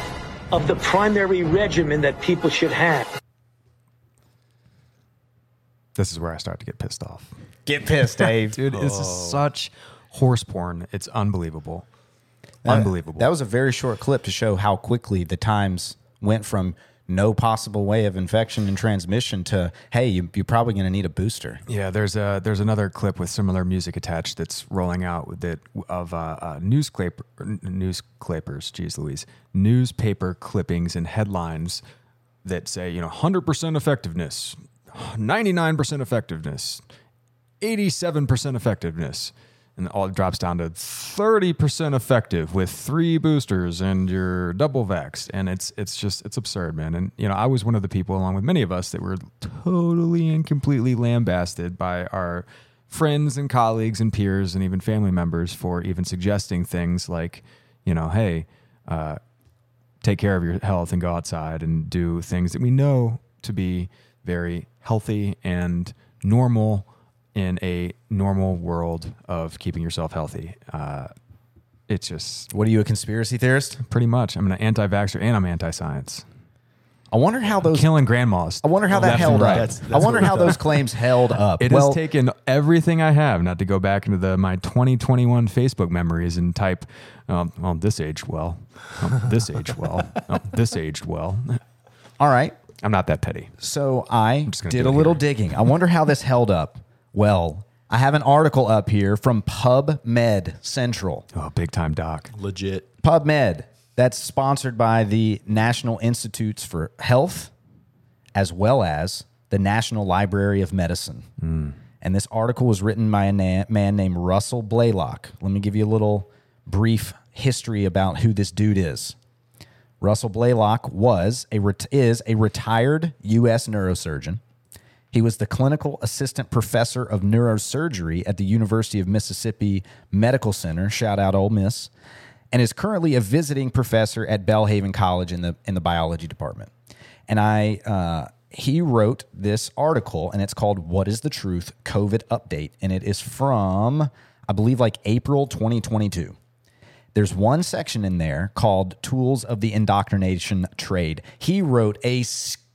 of the primary regimen that people should have. This is where I start to get pissed off. Get pissed, Dave. Dude, oh. This is such horse porn. It's unbelievable. Unbelievable. Uh, that was a very short clip to show how quickly the Times went from no possible way of infection and transmission to, hey, you, you're probably going to need a booster. Yeah, there's a there's another clip with similar music attached that's rolling out that of uh, uh, news clip, news clippers, geez Louise, newspaper clippings and headlines that say, you know, one hundred percent effectiveness, ninety-nine percent effectiveness, eighty-seven percent effectiveness. And all it drops down to thirty percent effective with three boosters and you're double vaxxed. And it's it's just, it's absurd, man. And, you know, I was one of the people, along with many of us, that were totally and completely lambasted by our friends and colleagues and peers and even family members for even suggesting things like, you know, hey, uh, take care of your health and go outside and do things that we know to be very healthy and normal in a normal world of keeping yourself healthy. Uh, it's just... What are you, a conspiracy theorist? Pretty much. I'm an anti-vaxxer and I'm anti-science. I wonder how those... Killing grandmas. I wonder how that held right. up. That's, that's I wonder how those claims held up. It well, has taken everything I have not to go back into the my twenty twenty-one Facebook memories and type, um, well, this aged well. Um, this aged well. Um, this aged well. All right. I'm not that petty. So I did a little here. digging. I wonder how this held up. Well, I have an article up here from PubMed Central. Oh, big time doc. Legit. PubMed. That's sponsored by the National Institutes for Health, as well as the National Library of Medicine. Mm. And this article was written by a na- man named Russell Blaylock. Let me give you a little brief history about who this dude is. Russell Blaylock was a ret- is a retired U S neurosurgeon. He was the clinical assistant professor of neurosurgery at the University of Mississippi Medical Center, shout out Ole Miss, and is currently a visiting professor at Belhaven College in the in the biology department. And I uh, he wrote this article, and it's called "What Is the Truth? COVID Update," and it is from, I believe, like April twenty twenty-two. There's one section in there called "Tools of the Indoctrination Trade." He wrote a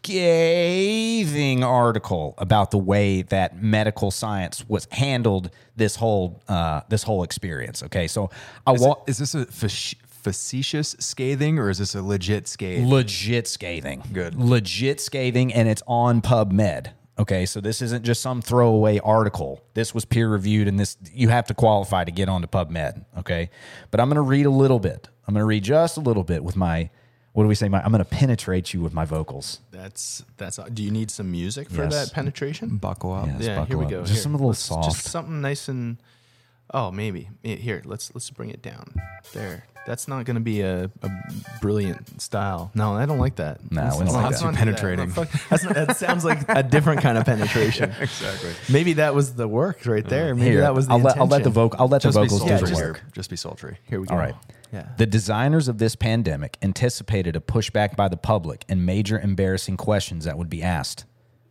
scathing article about the way that medical science was handled this whole uh, this whole experience. Okay, so I is, wa- it, is this a facetious scathing or is this a legit scathing? Legit scathing. Good. Legit scathing, and it's on PubMed. Okay, so this isn't just some throwaway article. This was peer reviewed, and this you have to qualify to get onto PubMed. Okay, but I'm going to read a little bit. I'm going to read just a little bit with my. What do we say? My, I'm going to penetrate you with my vocals. That's that's. Do you need some music for yes. that penetration? Buckle up. Yes, yeah, buckle here we go. Just here. some a little let's, soft. Just something nice and. Oh, maybe here. Let's let's bring it down. There. That's not going to be a, a brilliant style. No, I don't like that. No, it's not too penetrating. That. That's not, that sounds like a different kind of penetration. Yeah, exactly. Maybe that was the work right there. Maybe here, that was the I'll intention. Let, I'll let the vocal. I'll let just the vocals do the work. Just be sultry. Here we go. All right. Yeah. The designers of this pandemic anticipated a pushback by the public and major embarrassing questions that would be asked.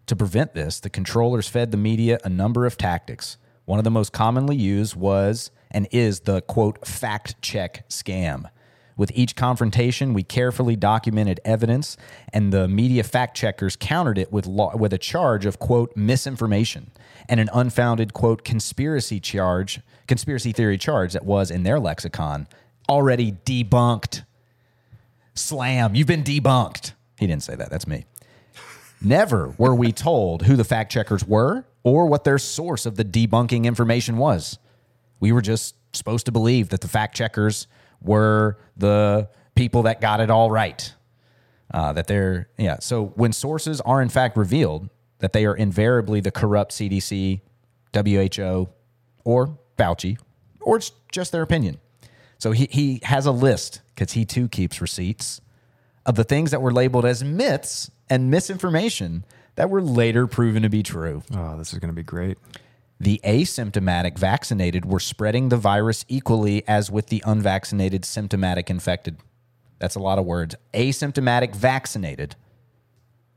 To prevent this, the controllers fed the media a number of tactics. One of the most commonly used was and is the, quote, fact check scam. With each confrontation, we carefully documented evidence, and the media fact checkers countered it with law, with a charge of, quote, misinformation and an unfounded, quote, conspiracy charge, conspiracy theory charge that was, in their lexicon, already debunked. Slam, you've been debunked. He didn't say that, that's me. Never were we told who the fact checkers were or what their source of the debunking information was. We were just supposed to believe that the fact checkers were the people that got it all right. Uh, that they're, yeah. So when sources are in fact revealed that they are invariably the corrupt C D C, W H O, or Fauci, or it's just their opinion. So he, he has a list, because he too keeps receipts, of the things that were labeled as myths and misinformation that were later proven to be true. Oh, this is going to be great. The asymptomatic vaccinated were spreading the virus equally as with the unvaccinated symptomatic infected. That's a lot of words. Asymptomatic vaccinated.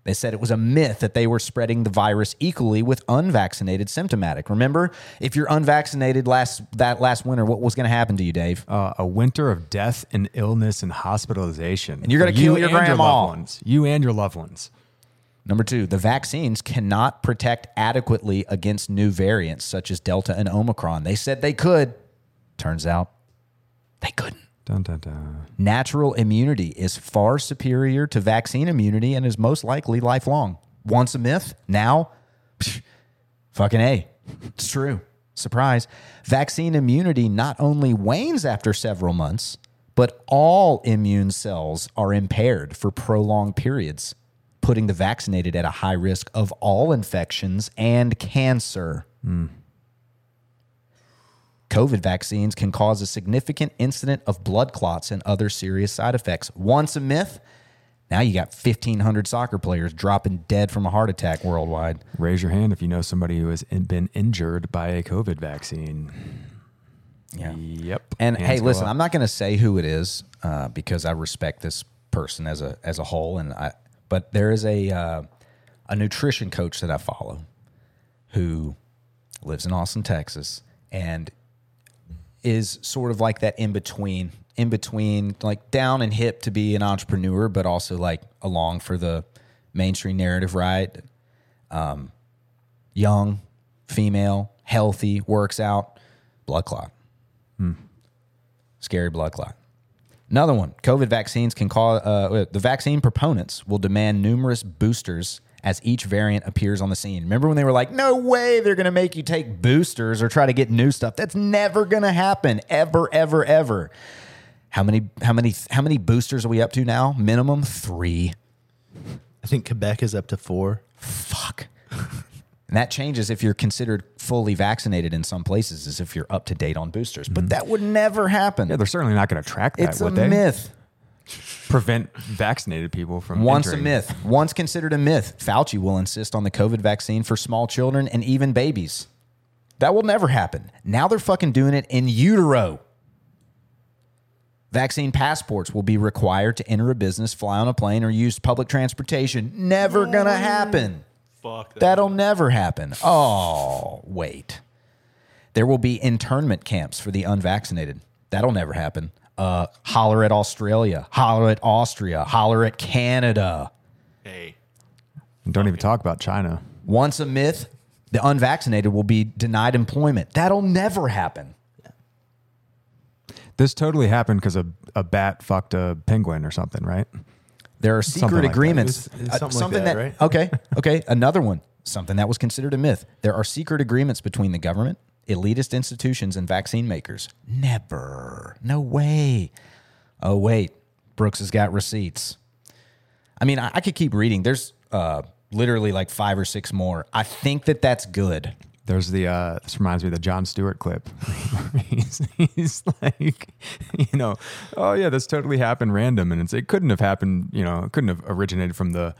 They said it was a myth that they were spreading the virus equally with unvaccinated symptomatic. Remember, if you're unvaccinated last that last winter, what was going to happen to you, Dave? Uh, a winter of death and illness and hospitalization. And you're going to kill you your grandma. Your you and your loved ones. Number two, the vaccines cannot protect adequately against new variants such as Delta and Omicron. They said they could. Turns out they couldn't. Dun, dun, dun. Natural immunity is far superior to vaccine immunity and is most likely lifelong. Once a myth, now, psh, fucking A. It's true. Surprise. Vaccine immunity not only wanes after several months, but all immune cells are impaired for prolonged periods, putting the vaccinated at a high risk of all infections and cancer. Mm. COVID vaccines can cause a significant incident of blood clots and other serious side effects. Once a myth, now you got fifteen hundred soccer players dropping dead from a heart attack worldwide. Raise your hand if you know somebody who has been injured by a COVID vaccine. Yeah. Yep. And Hands hey, listen, up. I'm not going to say who it is uh, because I respect this person as a as a whole. And I, but there is a uh, a nutrition coach that I follow who lives in Austin, Texas, and is sort of like that in between, in between, like down and hip to be an entrepreneur, but also like along for the mainstream narrative, right? Um, young, female, healthy, works out, blood clot. Hmm. Scary blood clot. Another one, COVID vaccines can cause, uh, the vaccine proponents will demand numerous boosters as each variant appears on the scene. Remember when they were like, no way they're going to make you take boosters or try to get new stuff. That's never going to happen, ever, ever, ever. How many how many, how many boosters are we up to now? Minimum three. I think Quebec is up to four. Fuck. And that changes if you're considered fully vaccinated in some places, as if you're up to date on boosters. Mm-hmm. But that would never happen. Yeah, they're certainly not going to track that, it's would they? It's a myth. Prevent vaccinated people from once entering. A myth, once considered a myth. Fauci will insist on the COVID vaccine for small children and even babies. That will never happen. Now they're fucking doing it in utero. Vaccine passports will be required to enter a business, fly on a plane, or use public transportation. Never gonna happen. Fuck that. That'll never happen. Oh, wait. There will be internment camps for the unvaccinated. That'll never happen. Uh, holler at Australia, holler at Austria, holler at Canada. Hey. Don't even talk about China. Once a myth, the unvaccinated will be denied employment. That'll never happen. This totally happened because a, a bat fucked a penguin or something, right? There are secret something agreements. Like that. It was, it was something uh, something like that, that, right? Okay, okay. Another one, something that was considered a myth. There are secret agreements between the government, elitist institutions, and vaccine makers. Never. No way. Oh, wait. Brooks has got receipts. I mean, I, I could keep reading. There's uh, literally like five or six more. I think that that's good. There's the, uh, this reminds me of the Jon Stewart clip. he's, he's like, you know, oh yeah, this totally happened random. And it's, it couldn't have happened, you know, it couldn't have originated from the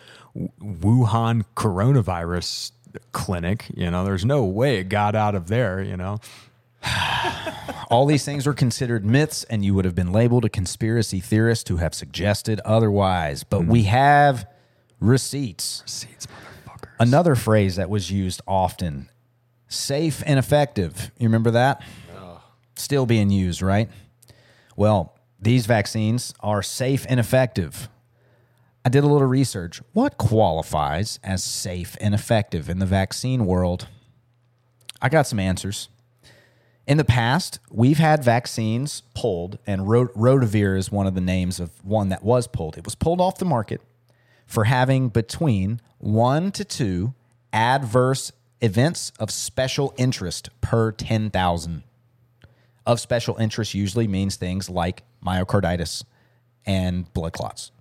Wuhan coronavirus clinic, you know, there's no way it got out of there, you know. All these things were considered myths, and you would have been labeled a conspiracy theorist to have suggested otherwise. But mm. we have receipts. Receipts, motherfuckers. Another phrase that was used often, safe and effective. You remember that? Ugh. Still being used, right? Well, these vaccines are safe and effective. I did a little research. What qualifies as safe and effective in the vaccine world? I got some answers. In the past, we've had vaccines pulled, and Rot- Rotavir is one of the names of one that was pulled. It was pulled off the market for having between one to two adverse events of special interest per ten thousand. Of special interest usually means things like myocarditis and blood clots.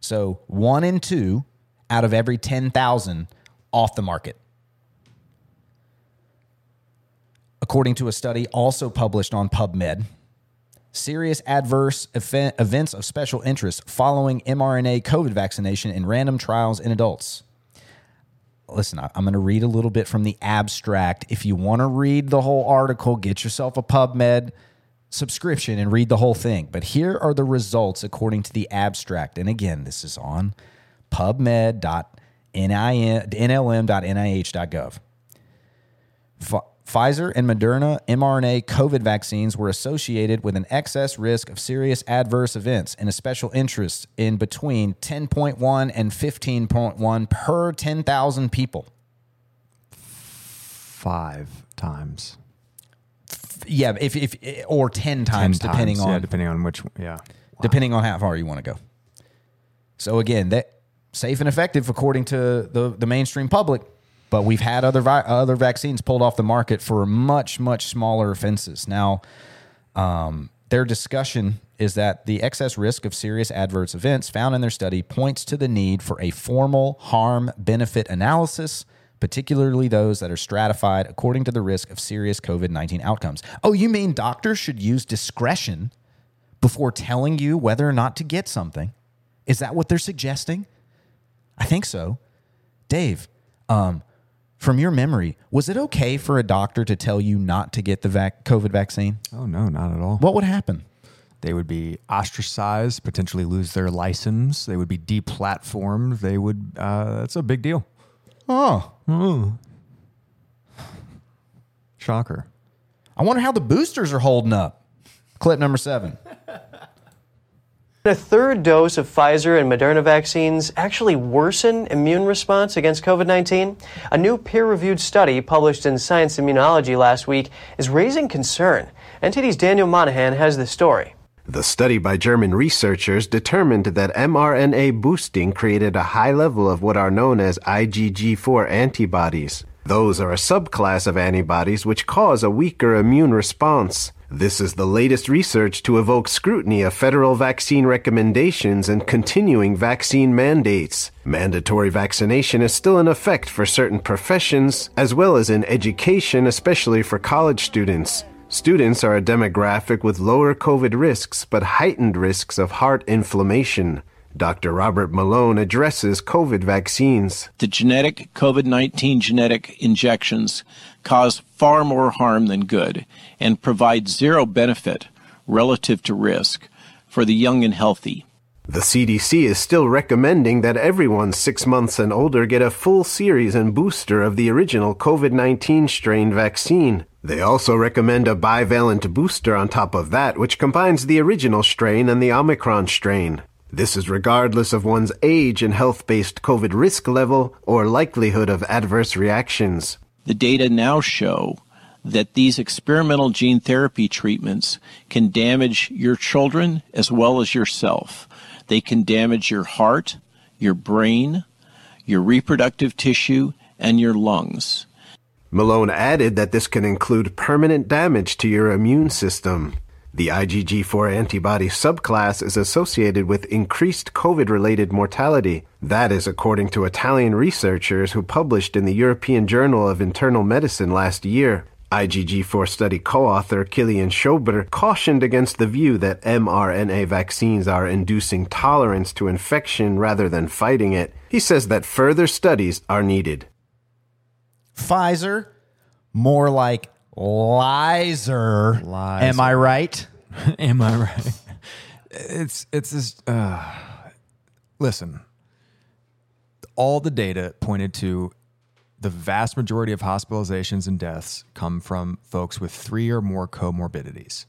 So one in two out of every ten thousand off the market. According to a study also published on PubMed, serious adverse event, events of special interest following mRNA COVID vaccination in random trials in adults. Listen, I'm going to read a little bit from the abstract. If you want to read the whole article, get yourself a PubMed subscription and read the whole thing. But here are the results according to the abstract. And again, this is on pubmed dot n l m dot n i h dot gov. F- Pfizer and Moderna mRNA COVID vaccines were associated with an excess risk of serious adverse events and a special interest in between ten point one and fifteen point one per ten thousand people. Five times. Yeah, if if or ten times, ten depending times, on yeah, depending on which yeah, wow. depending on how far you want to go. So again, that safe and effective according to the the mainstream public, but we've had other vi- other vaccines pulled off the market for much much smaller offenses. Now, um, their discussion is that the excess risk of serious adverse events found in their study points to the need for a formal harm-benefit analysis, particularly those that are stratified according to the risk of serious COVID nineteen outcomes. Oh, you mean doctors should use discretion before telling you whether or not to get something? Is that what they're suggesting? I think so. Dave, um, from your memory, was it okay for a doctor to tell you not to get the vac- COVID vaccine? Oh, no, not at all. What would happen? They would be ostracized, potentially lose their license. They would be deplatformed. They would, uh, that's a big deal. Oh. Mm. Shocker. I wonder how the boosters are holding up. Clip number seven. The third dose of Pfizer and Moderna vaccines actually worsen immune response against COVID nineteen? A new peer-reviewed study published in Science Immunology last week is raising concern. N T D's Daniel Monahan has the story. The study by German researchers determined that mRNA boosting created a high level of what are known as I G G four antibodies. Those are a subclass of antibodies which cause a weaker immune response. This is the latest research to evoke scrutiny of federal vaccine recommendations and continuing vaccine mandates. Mandatory vaccination is still in effect for certain professions, as well as in education, especially for college students. Students are a demographic with lower COVID risks, but heightened risks of heart inflammation. Doctor Robert Malone addresses COVID vaccines. The genetic COVID nineteen genetic injections cause far more harm than good and provide zero benefit relative to risk for the young and healthy. The C D C is still recommending that everyone six months and older get a full series and booster of the original COVID nineteen strain vaccine. They also recommend a bivalent booster on top of that, which combines the original strain and the Omicron strain. This is regardless of one's age and health-based COVID risk level or likelihood of adverse reactions. The data now show that these experimental gene therapy treatments can damage your children as well as yourself. They can damage your heart, your brain, your reproductive tissue, and your lungs. Malone added that this can include permanent damage to your immune system. The I G G four antibody subclass is associated with increased COVID-related mortality. That is according to Italian researchers who published in the European Journal of Internal Medicine last year. I G G four study co-author Kilian Schober cautioned against the view that mRNA vaccines are inducing tolerance to infection rather than fighting it. He says that further studies are needed. Pfizer, more like Lizer. Lizer. Am I right? Am I right? It's it's just, uh, listen, all the data pointed to the vast majority of hospitalizations and deaths come from folks with three or more comorbidities,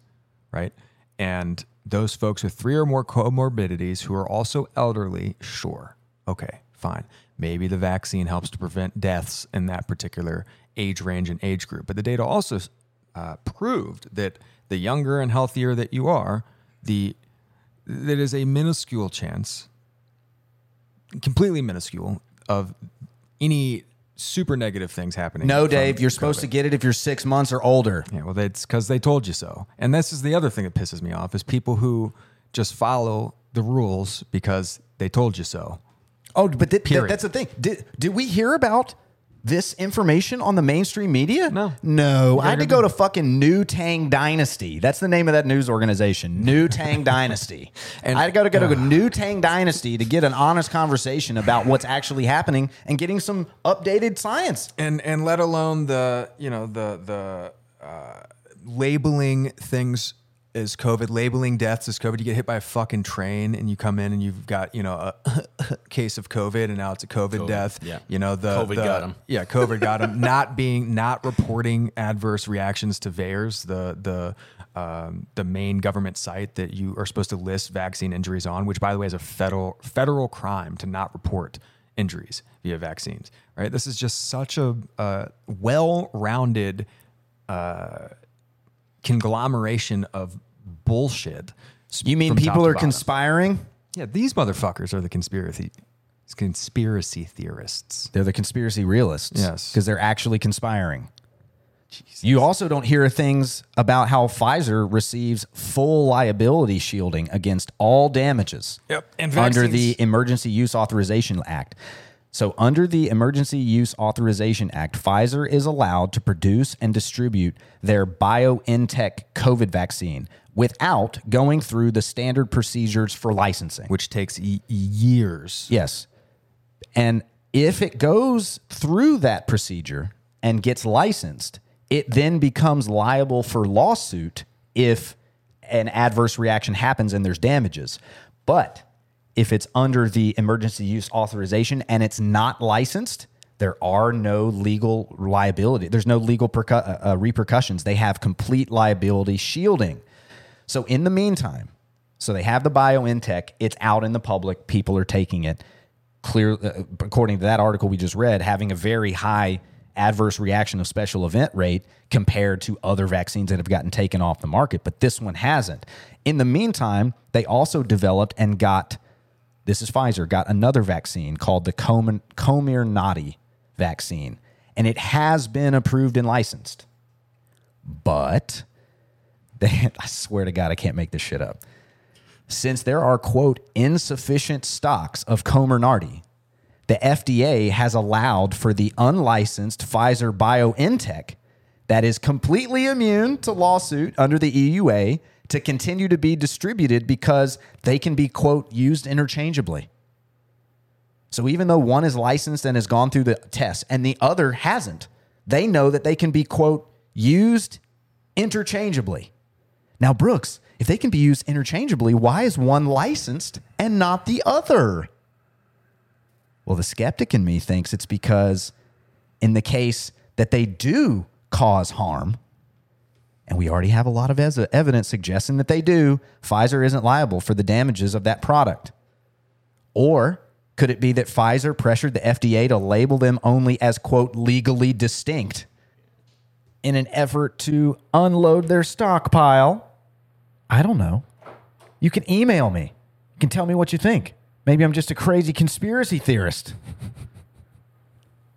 right? And those folks with three or more comorbidities who are also elderly, sure, okay, fine. Maybe the vaccine helps to prevent deaths in that particular age range and age group. But the data also uh, proved that the younger and healthier that you are, the there is a minuscule chance, completely minuscule, of any super negative things happening. No, Dave, you're COVID. Supposed to get it if you're six months or older. Yeah, well, that's because they told you so. And this is the other thing that pisses me off is people who just follow the rules because they told you so. Oh, but th- th- that's the thing. Did did we hear about this information on the mainstream media? No. No. I had to go to fucking New Tang Dynasty. That's the name of that news organization, New Tang Dynasty. And I had to go to, go to uh, New Tang Dynasty to get an honest conversation about what's actually happening and getting some updated science. And and let alone the, you know, the the uh, labeling things as COVID, labeling deaths as COVID. You get hit by a fucking train and you come in and you've got, you know, a case of COVID and now it's a COVID, COVID death. Yeah. You know, the COVID the, got him. Yeah, COVID got him. Not being, not reporting adverse reactions to V A E R S, the the um, the main government site that you are supposed to list vaccine injuries on, which by the way is a federal federal crime to not report injuries via vaccines. Right? This is just such a uh, well-rounded uh, conglomeration of bullshit. You mean people are conspiring? Yeah, these motherfuckers are the conspiracy conspiracy theorists. They're the conspiracy realists. Yes. Because they're actually conspiring. Jesus. You also don't hear things about how Pfizer receives full liability shielding against all damages. Yep. And under the Emergency Use Authorization Act. So under the Emergency Use Authorization Act, Pfizer is allowed to produce and distribute their BioNTech COVID vaccine without going through the standard procedures for licensing. Which takes e- years. Yes. And if it goes through that procedure and gets licensed, it then becomes liable for lawsuit if an adverse reaction happens and there's damages. But if it's under the emergency use authorization and it's not licensed, there are no legal liability. There's no legal percu- uh, repercussions. They have complete liability shielding. So in the meantime, so they have the BioNTech, it's out in the public, people are taking it. Clear, uh, according to that article we just read, having a very high adverse reaction of special event rate compared to other vaccines that have gotten taken off the market, but this one hasn't. In the meantime, they also developed and got, this is Pfizer, got another vaccine called the Com- Comirnaty vaccine, and it has been approved and licensed. But They, I swear to God, I can't make this shit up. Since there are, quote, insufficient stocks of Comirnaty, the F D A has allowed for the unlicensed Pfizer BioNTech that is completely immune to lawsuit under the E U A to continue to be distributed because they can be, quote, used interchangeably. So even though one is licensed and has gone through the test and the other hasn't, they know that they can be, quote, used interchangeably. Now, Brooks, if they can be used interchangeably, why is one licensed and not the other? Well, the skeptic in me thinks it's because in the case that they do cause harm, and we already have a lot of evidence suggesting that they do, Pfizer isn't liable for the damages of that product. Or could it be that Pfizer pressured the F D A to label them only as, quote, legally distinct in an effort to unload their stockpile? I don't know. You can email me. You can tell me what you think. Maybe I'm just a crazy conspiracy theorist.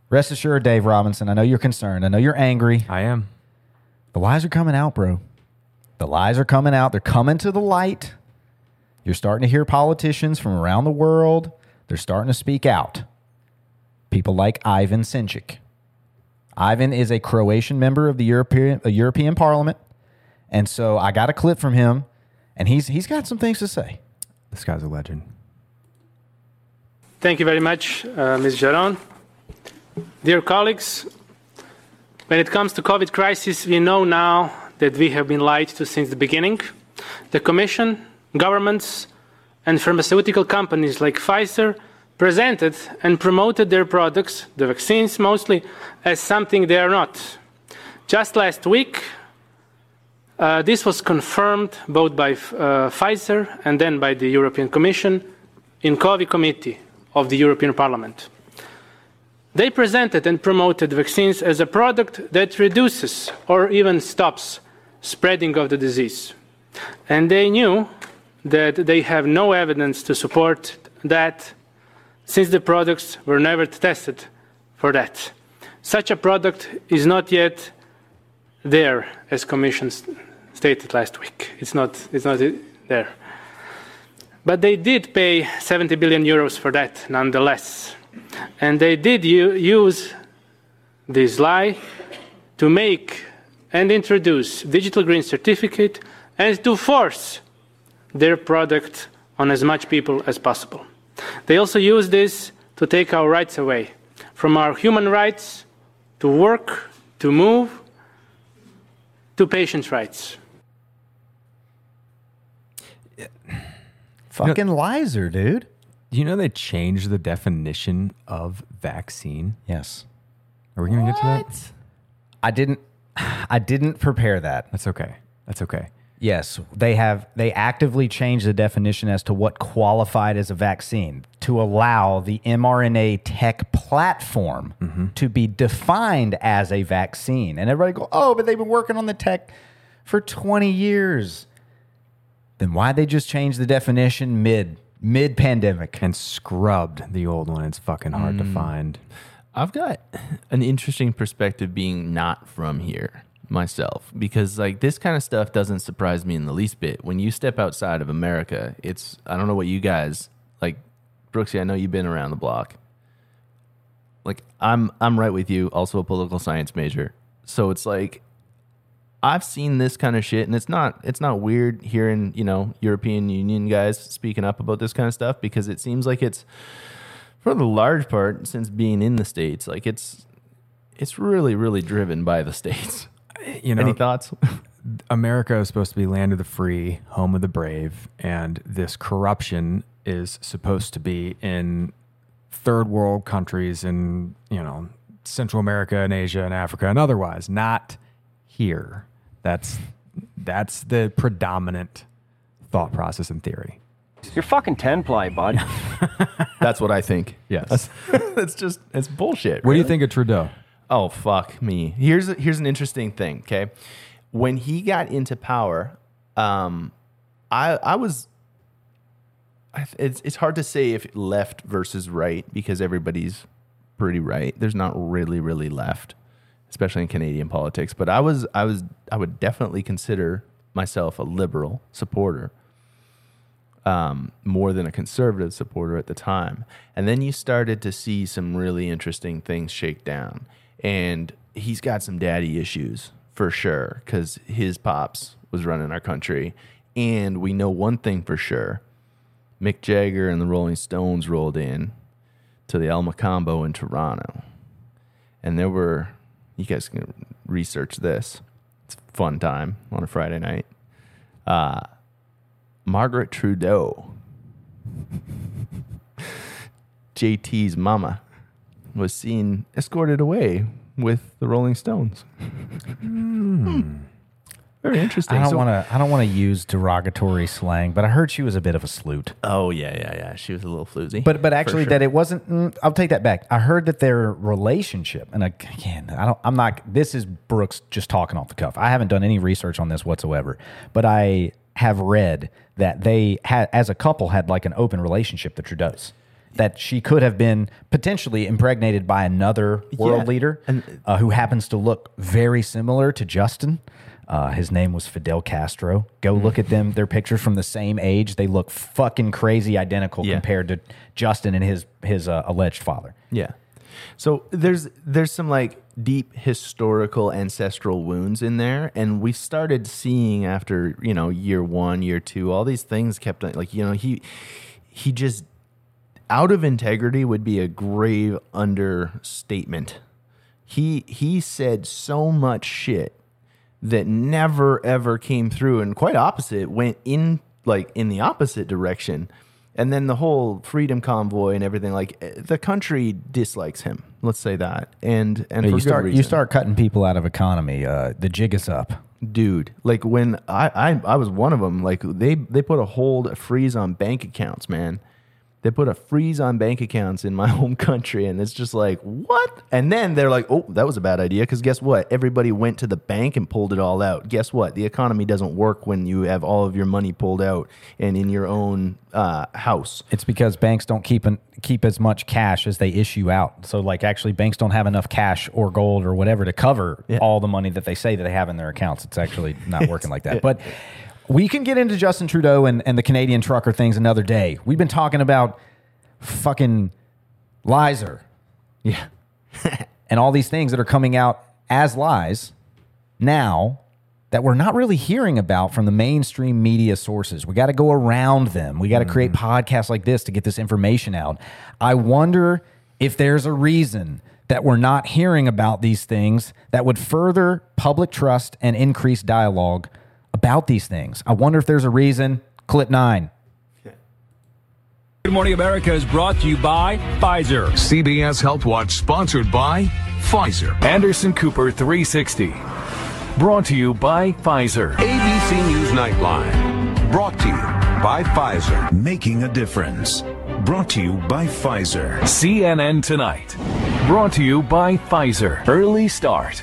Rest assured, Dave Robinson, I know you're concerned. I know you're angry. I am. The lies are coming out, bro. The lies are coming out. They're coming to the light. You're starting to hear politicians from around the world. They're starting to speak out. People like Ivan Sinčić. Ivan is a Croatian member of the European, uh, European Parliament. And so I got a clip from him, and he's he's got some things to say. This guy's a legend. Thank you very much, uh, Miz Jaron. Dear colleagues, when it comes to COVID crisis, we know now that we have been lied to since the beginning. The Commission, governments, and pharmaceutical companies like Pfizer presented and promoted their products, the vaccines mostly, as something they are not. Just last week, Uh, this was confirmed both by uh, Pfizer and then by the European Commission in COVID Committee of the European Parliament. They presented and promoted vaccines as a product that reduces or even stops spreading of the disease. And they knew that they have no evidence to support that, since the products were never tested for that. Such a product is not yet there, as Commission st- stated last week. It's not, it's not there. But they did pay seventy billion euros for that, nonetheless. And they did u- use this lie to make and introduce digital green certificate and to force their product on as much people as possible. They also used this to take our rights away, from our human rights to work, to move, to patients' rights. Yeah. Fucking you know, lizer, dude. You know they changed the definition of vaccine? Yes. Are we going to get to that? I didn't I didn't prepare that. That's okay. That's okay. Yes, they have they actively changed the definition as to what qualified as a vaccine to allow the mRNA tech platform mm-hmm. to be defined as a vaccine. And everybody go, "Oh, but they've been working on the tech for twenty years. Then why'd they just change the definition mid, mid-pandemic? And scrubbed the old one. It's fucking hard mm. to find. I've got an interesting perspective being not from here myself, because like this kind of stuff doesn't surprise me in the least bit. When you step outside of America, it's, I don't know what you guys, like Brooksy, I know you've been around the block. Like I'm, I'm right with you. Also a political science major. So it's like, I've seen this kind of shit, and it's not it's not weird hearing, you know, European Union guys speaking up about this kind of stuff, because it seems like it's, for the large part, since being in the States, like it's it's really, really driven by the States. You know, any thoughts? America is supposed to be land of the free, home of the brave, and this corruption is supposed to be in third world countries in, you know, Central America and Asia and Africa and otherwise, not here. That's that's the predominant thought process and theory. You're fucking ten ply, bud. That's what I think. Yes. That's, that's just, it's bullshit. What really? do you think of Trudeau? Oh, fuck me. Here's, here's an interesting thing, okay? When he got into power, um, I I was, I, it's, it's hard to say if left versus right, because everybody's pretty right. There's not really, really left, especially in Canadian politics. But I was, I was, I would definitely consider myself a liberal supporter, um, more than a conservative supporter at the time. And then you started to see some really interesting things shake down. And he's got some daddy issues for sure, because his pops was running our country. And we know one thing for sure: Mick Jagger and the Rolling Stones rolled in to the El Macombo in Toronto, and there were. You guys can research this. It's a fun time on a Friday night. Uh, Margaret Trudeau, J T's mama, was seen escorted away with the Rolling Stones. Mm. Very interesting. I don't so, want to. I don't want to use derogatory slang, but I heard she was a bit of a sloot. Oh yeah, yeah, yeah. She was a little floozy. But but actually, sure. that it wasn't. Mm, I'll take that back. I heard that their relationship, and again, I don't. I'm not. This is Brooks just talking off the cuff. I haven't done any research on this whatsoever. But I have read that they had, as a couple, had like an open relationship. The Trudeaus. That she could have been potentially impregnated by another world yeah. leader, and, uh, who happens to look very similar to Justin. Uh, his name was Fidel Castro. Go look at them. Their pictures from the same age. They look fucking crazy identical yeah. compared to Justin and his his uh, alleged father. Yeah. So there's there's some like deep historical ancestral wounds in there, and we started seeing after, you know, year one, year two, all these things kept like, you know, he he just out of integrity would be a grave understatement. He he said so much shit that never ever came through, and quite opposite went in like in the opposite direction. And then the whole freedom convoy and everything, like the country dislikes him. Let's say that. And and you start you start cutting people out of economy. Uh, the jig is up, dude. Like when I, I I was one of them. Like they they put a hold, a freeze on bank accounts, man. They put a freeze on bank accounts in my home country, and it's just like, what? And then they're like, oh, that was a bad idea, because guess what? Everybody went to the bank and pulled it all out. Guess what? The economy doesn't work when you have all of your money pulled out and in your own uh, house. It's because banks don't keep an, keep as much cash as they issue out. So, like, actually, banks don't have enough cash or gold or whatever to cover yeah. all the money that they say that they have in their accounts. It's actually not working like that. But we can get into Justin Trudeau and, and the Canadian trucker things another day. We've been talking about fucking Lizer. Yeah. And all these things that are coming out as lies now that we're not really hearing about from the mainstream media sources. We got to go around them. We got to mm. create podcasts like this to get this information out. I wonder if there's a reason that we're not hearing about these things that would further public trust and increase dialogue about these things. I wonder if there's a reason. Clip nine. Good Morning America is brought to you by Pfizer. C B S Health Watch, sponsored by Pfizer. Anderson Cooper three sixty, brought to you by Pfizer. A B C News Nightline, brought to you by Pfizer. Making a difference, brought to you by Pfizer. C N N Tonight, brought to you by Pfizer. Early Start,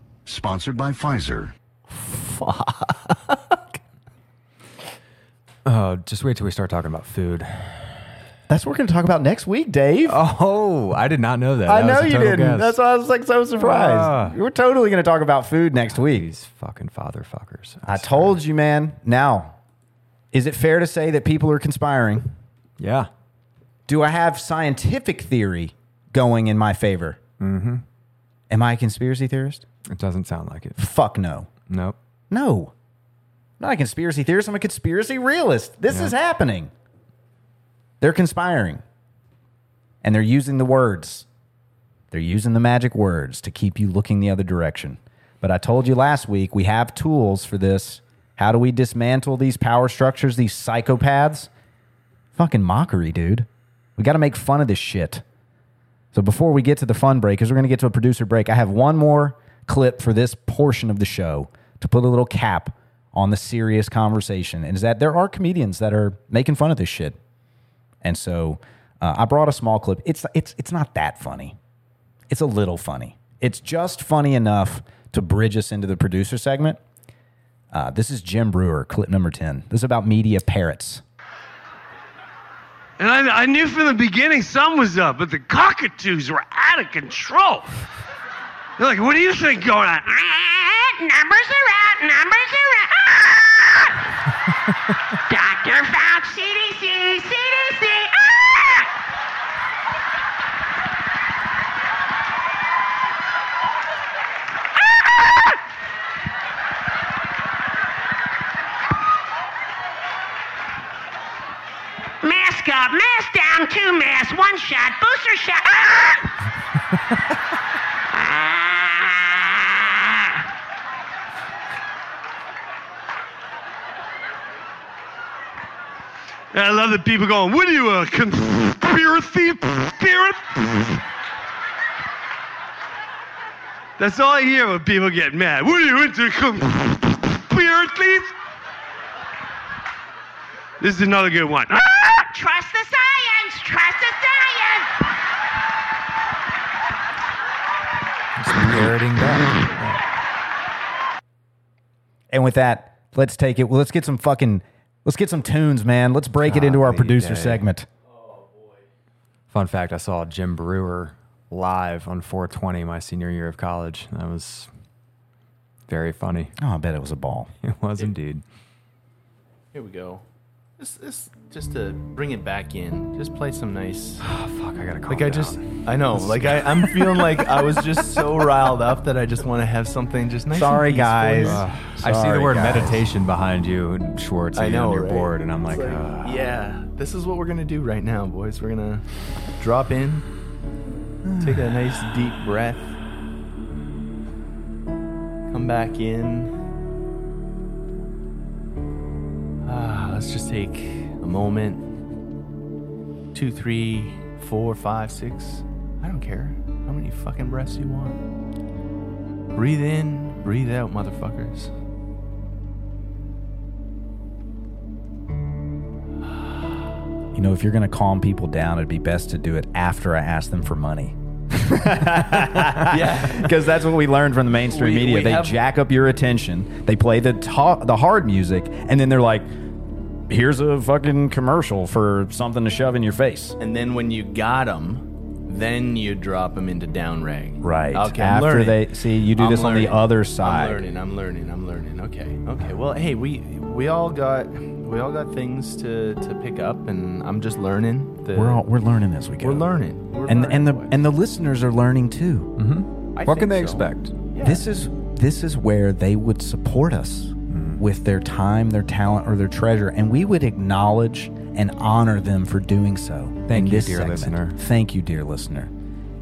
Sponsored by Pfizer. Fuck. Oh, just wait till we start talking about food. That's what we're going to talk about next week, Dave. Oh, I did not know that. I that know you didn't. Guess. That's why I was like so surprised. Uh, we're totally going to talk about food next week. These fucking fatherfuckers. I, I told you, man. Now, is it fair to say that people are conspiring? Yeah. Do I have scientific theory going in my favor? Mm-hmm. Am I a conspiracy theorist? It doesn't sound like it. Fuck no. Nope. No. Not a conspiracy theorist. I'm a conspiracy realist. This yeah. is happening. They're conspiring. And they're using the words. They're using the magic words to keep you looking the other direction. But I told you last week, we have tools for this. How do we dismantle these power structures, these psychopaths? Fucking mockery, dude. We got to make fun of this shit. So before we get to the fun break, because we're going to get to a producer break, I have one more clip for this portion of the show to put a little cap on the serious conversation, and is that there are comedians that are making fun of this shit. And so uh, I brought a small clip. It's it's it's not that funny. It's a little funny. It's just funny enough to bridge us into the producer segment. Uh, this is Jim Brewer, clip number ten. This is about media parrots. And I, I knew from the beginning something was up, but the cockatoos were out of control. They're like, what do you think going on? Numbers are out, numbers are out. Ah! Doctor Fauci, C D C, C D C. Ah! Ah! Mask up, mask down, two masks, one shot, booster shot. Ah! I love that people going, what are you, a conspiracy spirit? That's all I hear when people get mad. What are you, into conspiracies? This is another good one. Ah! Trust the science! Trust the science! It's parroting back. And with that, let's take it. Well, let's get some fucking... Let's get some tunes, man. Let's break God it into our producer day. segment. Oh, boy. Fun fact, I saw Jim Brewer live on four twenty my senior year of college. That was very funny. Oh, I bet it was a ball. It was it, indeed. Here we go. This, this, just to bring it back in, just play some nice... Oh, fuck, I gotta calm like down. I just, I know, Let's like I, I'm feeling like I was just so riled up that I just want to have something just nice Sorry, and guys. Uh, Sorry, I see the word guys. meditation behind you, Schwartz, I know, on your right? board, and I'm like, like uh, yeah, this is what we're going to do right now, boys. We're going to drop in, take a nice deep breath, come back in. Ah, let's just take a moment. Two, three, four, five, six. I don't care how many fucking breaths you want. Breathe in, breathe out, motherfuckers. You know, if you're going to calm people down, it'd be best to do it after I ask them for money. Yeah, because that's what we learned from the mainstream we, media. We they have... jack up your attention. They play the ta- the hard music, and then they're like, "Here's a fucking commercial for something to shove in your face." And then when you got them, then you drop them into down reg. Right. Okay. After I'm learning. they see you do I'm this learning. on the other side. I'm learning. I'm learning. I'm learning. Okay. Okay. Well, hey, we we all got we all got things to, to pick up, and I'm just learning. The, we're all, we're learning as we go. We're learning, we're and learning and the ways. and the listeners are learning too. Mm-hmm. What can they so. expect? Yeah. This is this is where they would support us mm. with their time, their talent, or their treasure, and we would acknowledge and honor them for doing so. Thank you, dear segment. listener. Thank you, dear listener.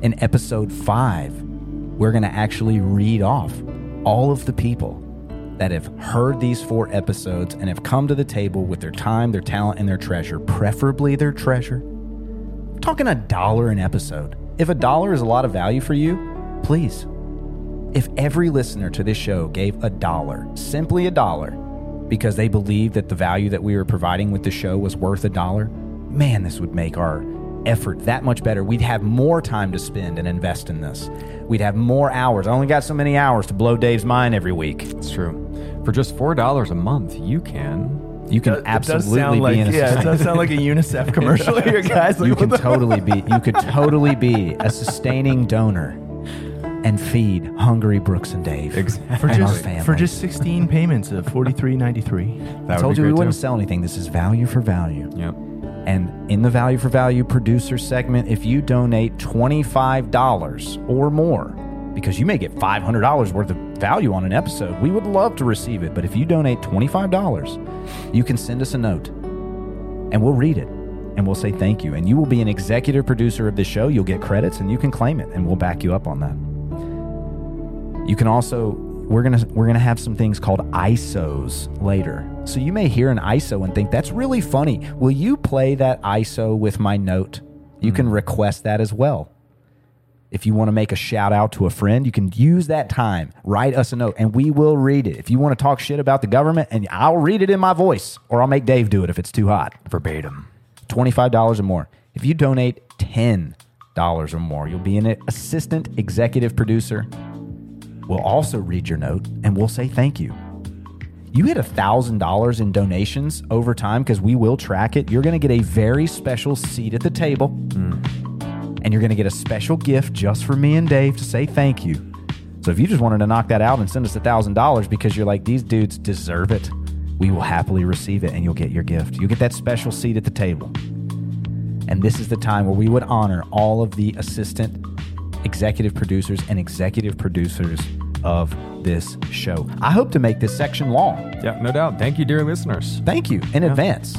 In episode five, we're going to actually read off all of the people that have heard these four episodes and have come to the table with their time, their talent, and their treasure, preferably their treasure. We're talking a dollar an episode. If a dollar is a lot of value for you, please. If every listener to this show gave a dollar, simply a dollar, because they believed that the value that we were providing with the show was worth a dollar, man, this would make our effort that much better. We'd have more time to spend and invest in this. We'd have more hours. I only got so many hours to blow Dave's mind every week. It's true. For just four dollars a month, you can... You can it absolutely does be like, in a yeah, society. It does sound like a UNICEF commercial here, guys. Like, you can totally be, you could totally be a sustaining donor and feed hungry Brooks and Dave exactly. for, and just, our for just sixteen payments of forty-three dollars and ninety-three cents. I told you we too. wouldn't sell anything. This is value for value. Yep. And in the value for value producer segment, if you donate twenty-five dollars or more, because you may get five hundred dollars worth of value on an episode, we would love to receive it. But if you donate twenty-five dollars, you can send us a note and we'll read it and we'll say thank you. And you will be an executive producer of the show. You'll get credits and you can claim it and we'll back you up on that. You can also, we're going to we're going to have some things called I S Os later. So you may hear an I S O and think, that's really funny. Will you play that I S O with my note? You mm-hmm. can request that as well. If you want to make a shout out to a friend, you can use that time. Write us a note and we will read it. If you want to talk shit about the government, and I'll read it in my voice, or I'll make Dave do it if it's too hot. Verbatim. twenty-five dollars or more. If you donate ten dollars or more, you'll be an assistant executive producer. We'll also read your note and we'll say thank you. You hit one thousand dollars in donations over time, because we will track it. You're going to get a very special seat at the table. Mm. And you're going to get a special gift just for me and Dave to say thank you. So if you just wanted to knock that out and send us one thousand dollars because you're like, these dudes deserve it, we will happily receive it and you'll get your gift. You'll get that special seat at the table. And this is the time where we would honor all of the assistant executive producers and executive producers of this show. I hope to make this section long. Yeah, no doubt. Thank you, dear listeners. Thank you in yeah. advance.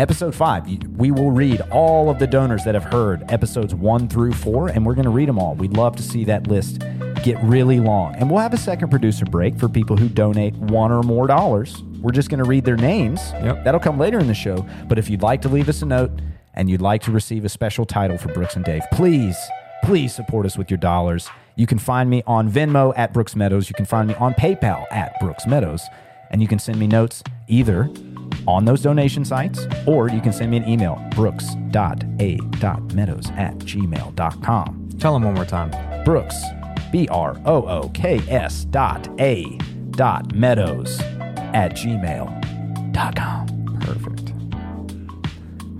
Episode five, we will read all of the donors that have heard episodes one through four, and we're going to read them all. We'd love to see that list get really long. And we'll have a second producer break for people who donate one or more dollars. We're just going to read their names. Yep. That'll come later in the show. But if you'd like to leave us a note and you'd like to receive a special title for Brooks and Dave, please, please support us with your dollars. You can find me on Venmo at Brooks Meadows. You can find me on PayPal at Brooks Meadows. And you can send me notes either on those donation sites, or you can send me an email, brooks dot a dot meadows at gmail dot com. Tell them one more time. Brooks, B R O O K S dot A dot meadows at gmail dot com. Perfect.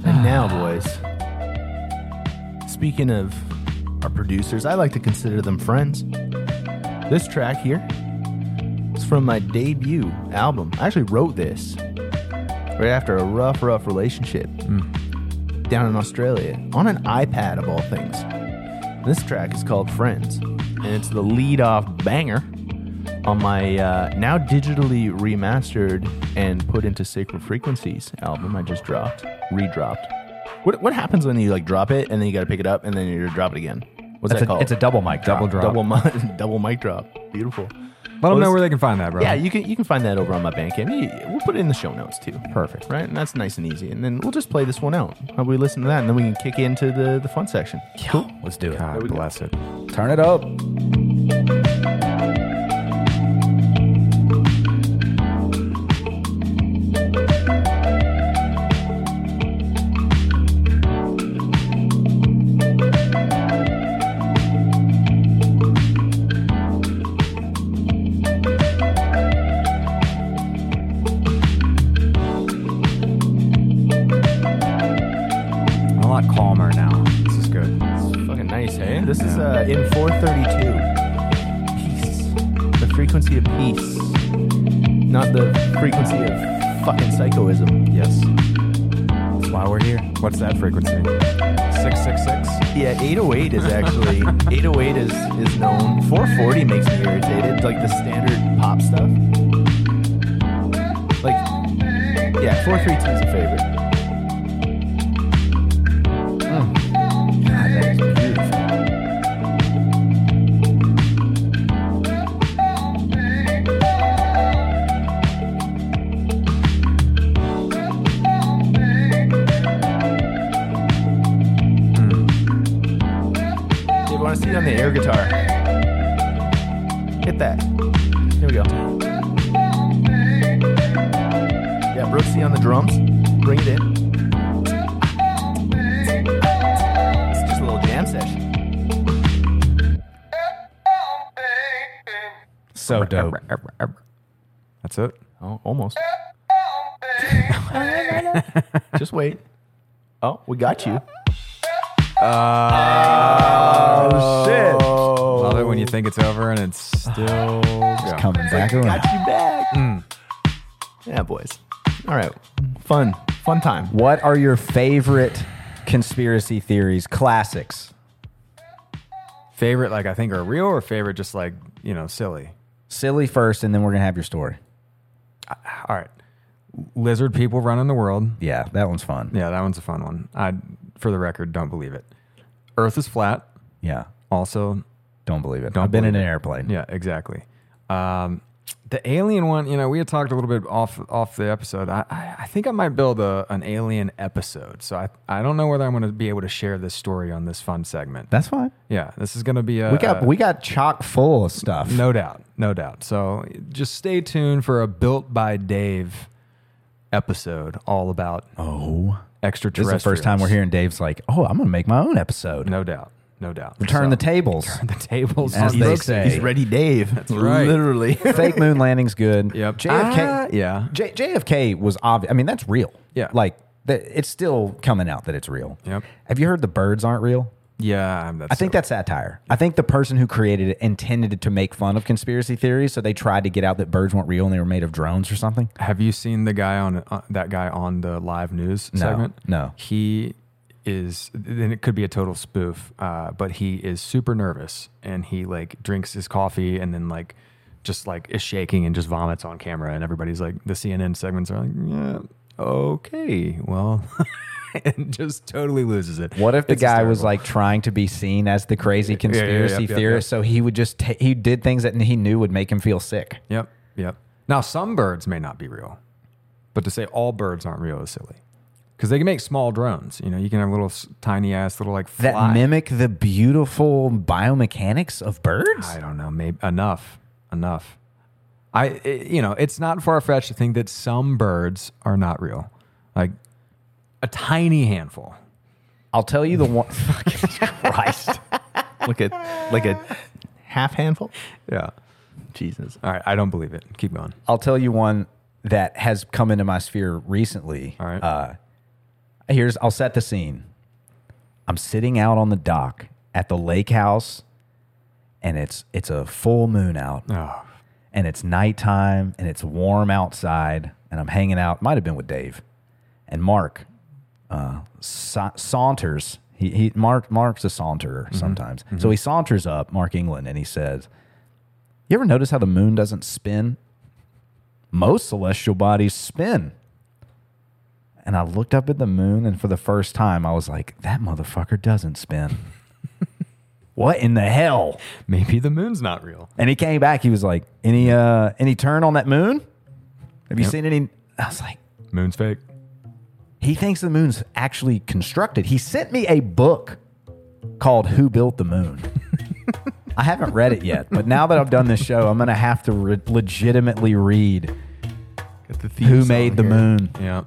And now, boys, speaking of our producers, I like to consider them friends. This track here is from my debut album. I actually wrote this right after a rough, rough relationship mm. down in Australia on an iPad of all things. This track is called Friends, and it's the lead-off banger on my uh, now digitally remastered and put into Sacred Frequencies album I just dropped, redropped. What what happens when you like drop it and then you got to pick it up and then you drop it again? What's That's that a, called? It's a double mic drop. Double drop. Double mic. Double mic drop. Beautiful. Let well, them know where they can find that, bro. Yeah, you can you can find that over on my Bandcamp. We'll put it in the show notes, too. Perfect. Right? And that's nice and easy. And then we'll just play this one out. How about we listen to that, and then we can kick into the, the fun section. Yeah. Cool. Let's do it. God bless go. it. Turn it up. What's that frequency? six six six? Yeah, eight oh eight is actually... eight oh eight is, is known. four forty makes me irritated. Like the standard pop stuff. Like... Yeah, four thirty-two is a favorite. Oh. God, that is beautiful. Brooksy on the drums. Bring it in. It's just a little jam session. So dope. That's it? Oh, almost. Just wait. Oh, we got you. Uh, oh, shit. Love it when you think it's over and it's still just coming back around. Got you back. Mm. Yeah, boys. All right. Fun. Fun time. What are your favorite conspiracy theories, classics? Favorite, like, I think are real, or favorite just, like, you know, silly? Silly first, and then we're going to have your story. Uh, all right. Lizard people running the world. Yeah, that one's fun. Yeah, that one's a fun one. I, for the record, don't believe it. Earth is flat. Yeah. Also, don't believe it. Don't I've been in an airplane. Yeah, exactly. Um, the alien one, you know, we had talked a little bit off off the episode. I I, I think I might build a, an alien episode. So I, I don't know whether I'm going to be able to share this story on this fun segment. That's fine. Yeah, this is going to be a... We got, a, we got chock full of stuff. No doubt. No doubt. So just stay tuned for a Built by Dave episode all about oh extraterrestrials. This is the first time we're hearing Dave's like, oh, I'm gonna make my own episode. No doubt, no doubt. Return so, the tables. Turn the tables, as they say. He's ready, Dave. That's right. Literally, fake moon landing's good. Yep. J F K. Uh, yeah. J- JFK was obvious. I mean, that's real. Yeah. Like that. It's still coming out that it's real. Yep. Have you heard the birds aren't real? Yeah, that's I think so. That's satire. I think the person who created it intended to make fun of conspiracy theories, so they tried to get out that birds weren't real and they were made of drones or something. Have you seen the guy on uh, that guy on the live news no, segment? No, he is. Then it could be a total spoof, uh, but he is super nervous and he like drinks his coffee and then like just like is shaking and just vomits on camera, and everybody's like, the C N N segments are like, yeah, okay, well. And just totally loses it. What if the it's guy hysterical. Was like trying to be seen as the crazy conspiracy yeah, yeah, yeah, yeah, theorist? Yeah, yeah. So he would just t- he did things that he knew would make him feel sick. Yep, yep. Now some birds may not be real, but to say all birds aren't real is silly, because they can make small drones. You know, you can have little tiny ass little like fly. That mimic the beautiful biomechanics of birds. I don't know. Maybe enough, enough. I it, you know, it's not far fetched to think that some birds are not real, like. A tiny handful. I'll tell you the one. Christ. Look at, like a half handful? Yeah. Jesus. All right. I don't believe it. Keep going. I'll tell you one that has come into my sphere recently. All right. Uh, here's, I'll set the scene. I'm sitting out on the dock at the lake house, and it's, it's a full moon out. Oh. And it's nighttime, and it's warm outside, and I'm hanging out. Might have been with Dave. And Mark. Uh, sa- saunters. He, he Mark Mark's a saunterer mm-hmm. sometimes. Mm-hmm. So he saunters up, Mark England, and he says, "You ever notice how the moon doesn't spin? Most celestial bodies spin." And I looked up at the moon, and for the first time, I was like, "That motherfucker doesn't spin." What in the hell? Maybe the moon's not real. And he came back. He was like, "Any uh, any turn on that moon? Have you yep. seen any?" I was like, "Moon's fake." He thinks the moon's actually constructed. He sent me a book called Who Built the Moon? I haven't read it yet, but now that I've done this show, I'm going to have to re- legitimately read the Who Made the here. Moon. Yeah.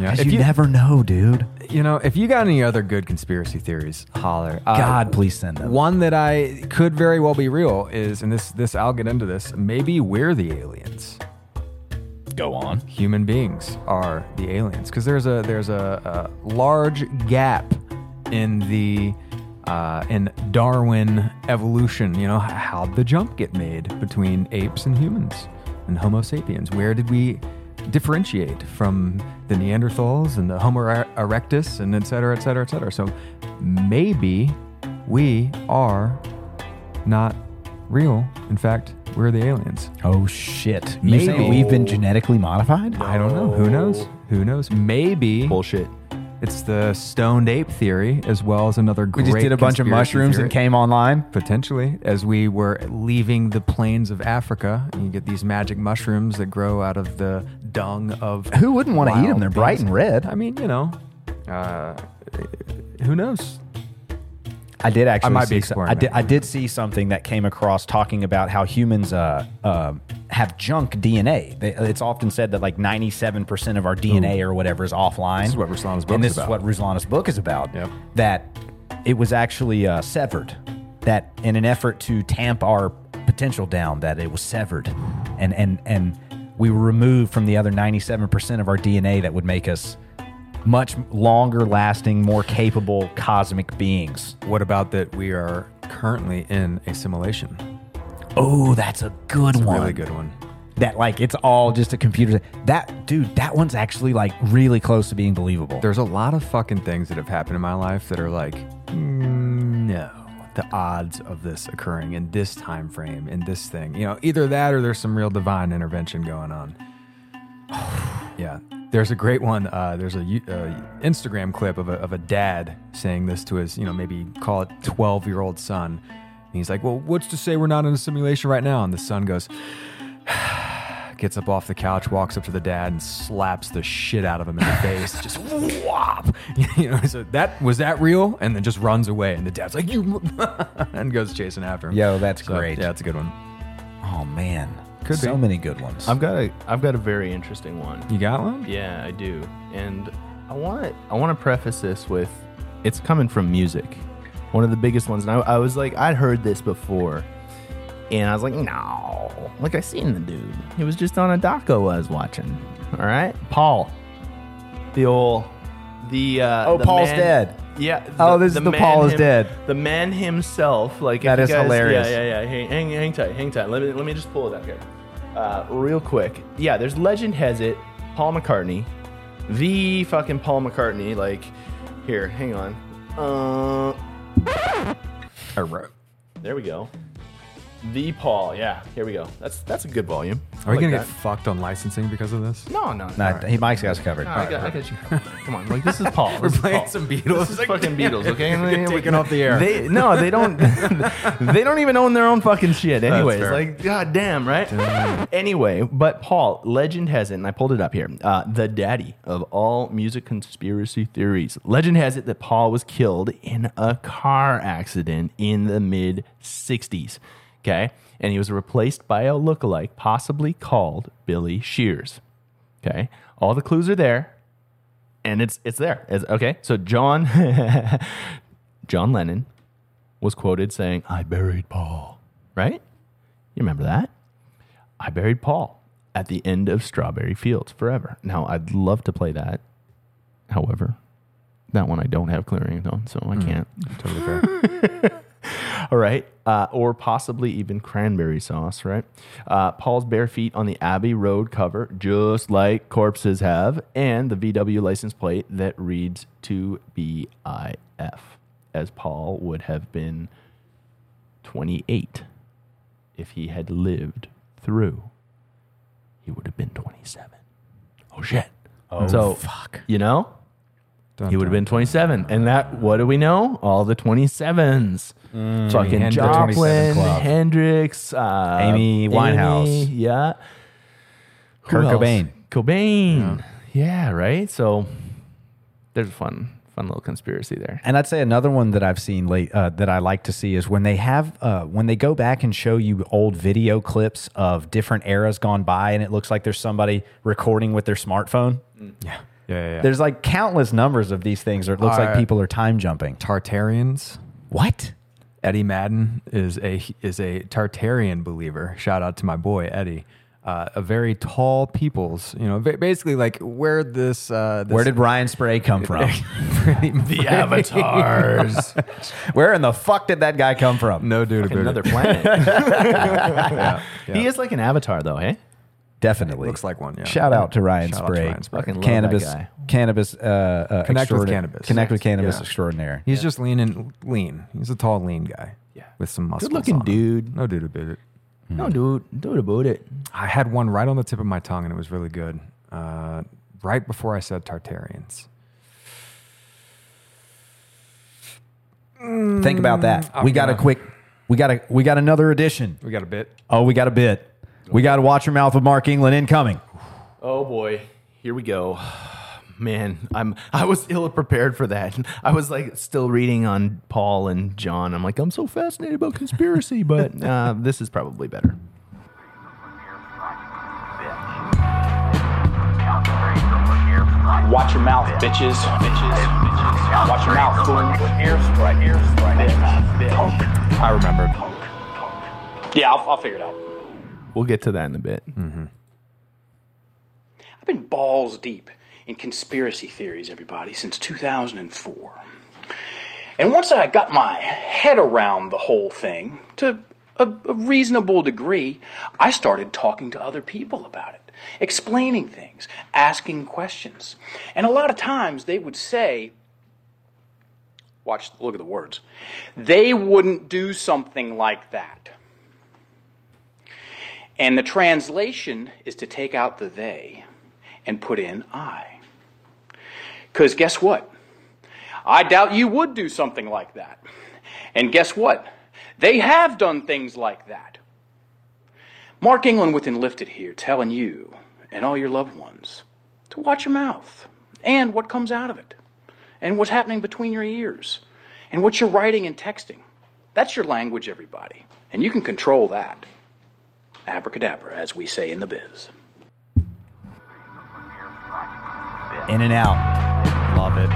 yeah. If you, you never know, dude. You know, if you got any other good conspiracy theories, holler. Uh, God, please send them. One that I could very well be real is, and this, this I'll get into this, maybe we're the aliens. Go on. Human beings are the aliens, because there's a there's a, a large gap in the uh, in Darwin evolution. You know, how'd the jump get made between apes and humans and Homo sapiens? Where did we differentiate from the Neanderthals and the Homo erectus and et cetera, et cetera, et cetera? So maybe we are not real. In fact, we're the aliens. Oh, shit. You say we've been genetically modified? I don't know. Who knows? Who knows? Maybe. Bullshit. It's the stoned ape theory, as well as another great We just did a bunch of mushrooms theory. And came online? Potentially. As we were leaving the plains of Africa, you get these magic mushrooms that grow out of the dung of... Who wouldn't want to eat them? They're bright and red. I mean, you know, uh, who knows? I did actually. I might see be exploring. Some, I, did, I did see something that came across talking about how humans uh, uh, have junk D N A. They, it's often said that like ninety-seven percent of our D N A Ooh. or whatever is offline. This is what Ruslana's book and is about. And this is what Ruslana's book is about. Yep. That it was actually uh, severed. That in an effort to tamp our potential down, that it was severed, and and and we were removed from the other ninety-seven percent of our D N A that would make us much longer lasting, more capable cosmic beings. What about that we are currently in a simulation? Oh, that's a good that's one. A really good one. That like, it's all just a computer. That, dude, that one's actually like really close to being believable. There's a lot of fucking things that have happened in my life that are like, no, the odds of this occurring in this time frame, in this thing. You know, either that or there's some real divine intervention going on. Yeah. There's a great one. Uh, there's a uh, Instagram clip of a, of a dad saying this to his, you know, maybe call it twelve-year-old son. And he's like, well, what's to say we're not in a simulation right now? And the son goes, gets up off the couch, walks up to the dad, and slaps the shit out of him in the face. Just whop. You know, so that was that real? And then just runs away. And the dad's like, you, and goes chasing after him. Yo, that's so great. Yeah, that's a good one. Oh, man. Could so be. Many good ones. I've got a I've got a very interesting one. You got one? Yeah, I do. And I want I want to preface this with, it's coming from music. One of the biggest ones. And I, I was like, I'd heard this before. And I was like, no. Like, I seen the dude. He was just on a doco I was watching. All right? Paul. The old... the uh, Oh, the Paul's man, dead. Yeah. The, oh, this the is the Paul him, is dead. The man himself. Like That is guys, hilarious. Yeah, yeah, yeah. Hang, hang, hang tight. Hang tight. Let me, let me just pull it up here. Uh, real quick. Yeah, there's legend has it, Paul McCartney. The fucking Paul McCartney. Like, here, hang on. Uh, I wrote. There we go. The Paul. Yeah, here we go. That's that's a good volume. Are we like going to get fucked on licensing because of this? No, no. no. Nah, right. He Mike's got us covered. No, I, got, right. I got you covered. Come on. Like, this is Paul. This We're is playing Paul. Some Beatles. This is like, fucking Beatles, okay? We're taking off the air. They, no, they don't. They don't even own their own fucking shit anyways. Like, god damn, right? Damn. Anyway, but Paul, legend has it, and I pulled it up here, uh, the daddy of all music conspiracy theories. Legend has it that Paul was killed in a car accident in the mid-sixties. Okay, and he was replaced by a lookalike, possibly called Billy Shears. Okay, all the clues are there, and it's it's there. It's, okay, so John John Lennon was quoted saying, "I buried Paul." Right? You remember that? I buried Paul at the end of Strawberry Fields forever. Now I'd love to play that. However, that one I don't have clearings on, so I mm. can't. Totally fair. All right, uh, or possibly even cranberry sauce, right? Uh, Paul's bare feet on the Abbey Road cover, just like corpses have, and the V W license plate that reads two B I F, as Paul would have been twenty-eight if he had lived through. He would have been twenty-seven. Oh, shit. Oh, so, fuck. You know? Dun, he would have been twenty-seven. And that, what do we know? All the twenty-sevens. Mm, fucking Hendrix, Joplin, Hendrix, uh, Amy Winehouse. Amy, yeah. Kurt Cobain. Cobain. Yeah. yeah, right? So there's a fun, fun little conspiracy there. And I'd say another one that I've seen late uh, that I like to see is when they have, uh, when they go back and show you old video clips of different eras gone by, and it looks like there's somebody recording with their smartphone. Mm. Yeah. Yeah, yeah, yeah. There's like countless numbers of these things, or it looks uh, like people are time jumping. Tartarians. What? Eddie Madden is a is a Tartarian believer. Shout out to my boy Eddie. Uh, a very tall peoples, you know, basically like where this, uh, this where did Ryan Spray come from? The avatars. Where in the fuck did that guy come from? No dude, another planet. yeah, yeah. He is like an avatar though, hey? Definitely. It looks like one, yeah. Shout out to Ryan Shout Spray. To Ryan Spray. Cannabis, cannabis, uh, uh, connect with cannabis. Connect with cannabis yeah. extraordinaire. He's yeah. just lean and lean. He's a tall, lean guy. Yeah. With some muscles. Good looking on dude. Him. No dude about it. Mm. No dude. Dude about it. I had one right on the tip of my tongue and it was really good. Uh, right before I said Tartarians. Mm, Think about that. I'm we got gonna... a quick, we got a, we got another edition. We got a bit. Oh, we got a bit. We got to watch your mouth with Mark England incoming. Oh, boy. Here we go. man, I'm I was ill prepared for that. I was like still reading on Paul and John. I'm like, I'm so fascinated about conspiracy, but uh, this is probably better. Watch your mouth, bitches. Bitches. Watch your mouth, fool. Ear strike, ear strike. I remembered. Yeah, I'll, I'll figure it out. We'll get to that in a bit. Mm-hmm. I've been balls deep in conspiracy theories, everybody, since two thousand four. And once I got my head around the whole thing, to a, a reasonable degree, I started talking to other people about it, explaining things, asking questions. And a lot of times they would say, watch, look at the words, they wouldn't do something like that. And the translation is to take out the they and put in I. Because guess what? I doubt you would do something like that. And guess what? They have done things like that. Mark England with Enlifted here, telling you and all your loved ones to watch your mouth and what comes out of it and what's happening between your ears and what you're writing and texting. That's your language, everybody. And you can control that. Abracadabra, as we say in the biz. In and out. Love it.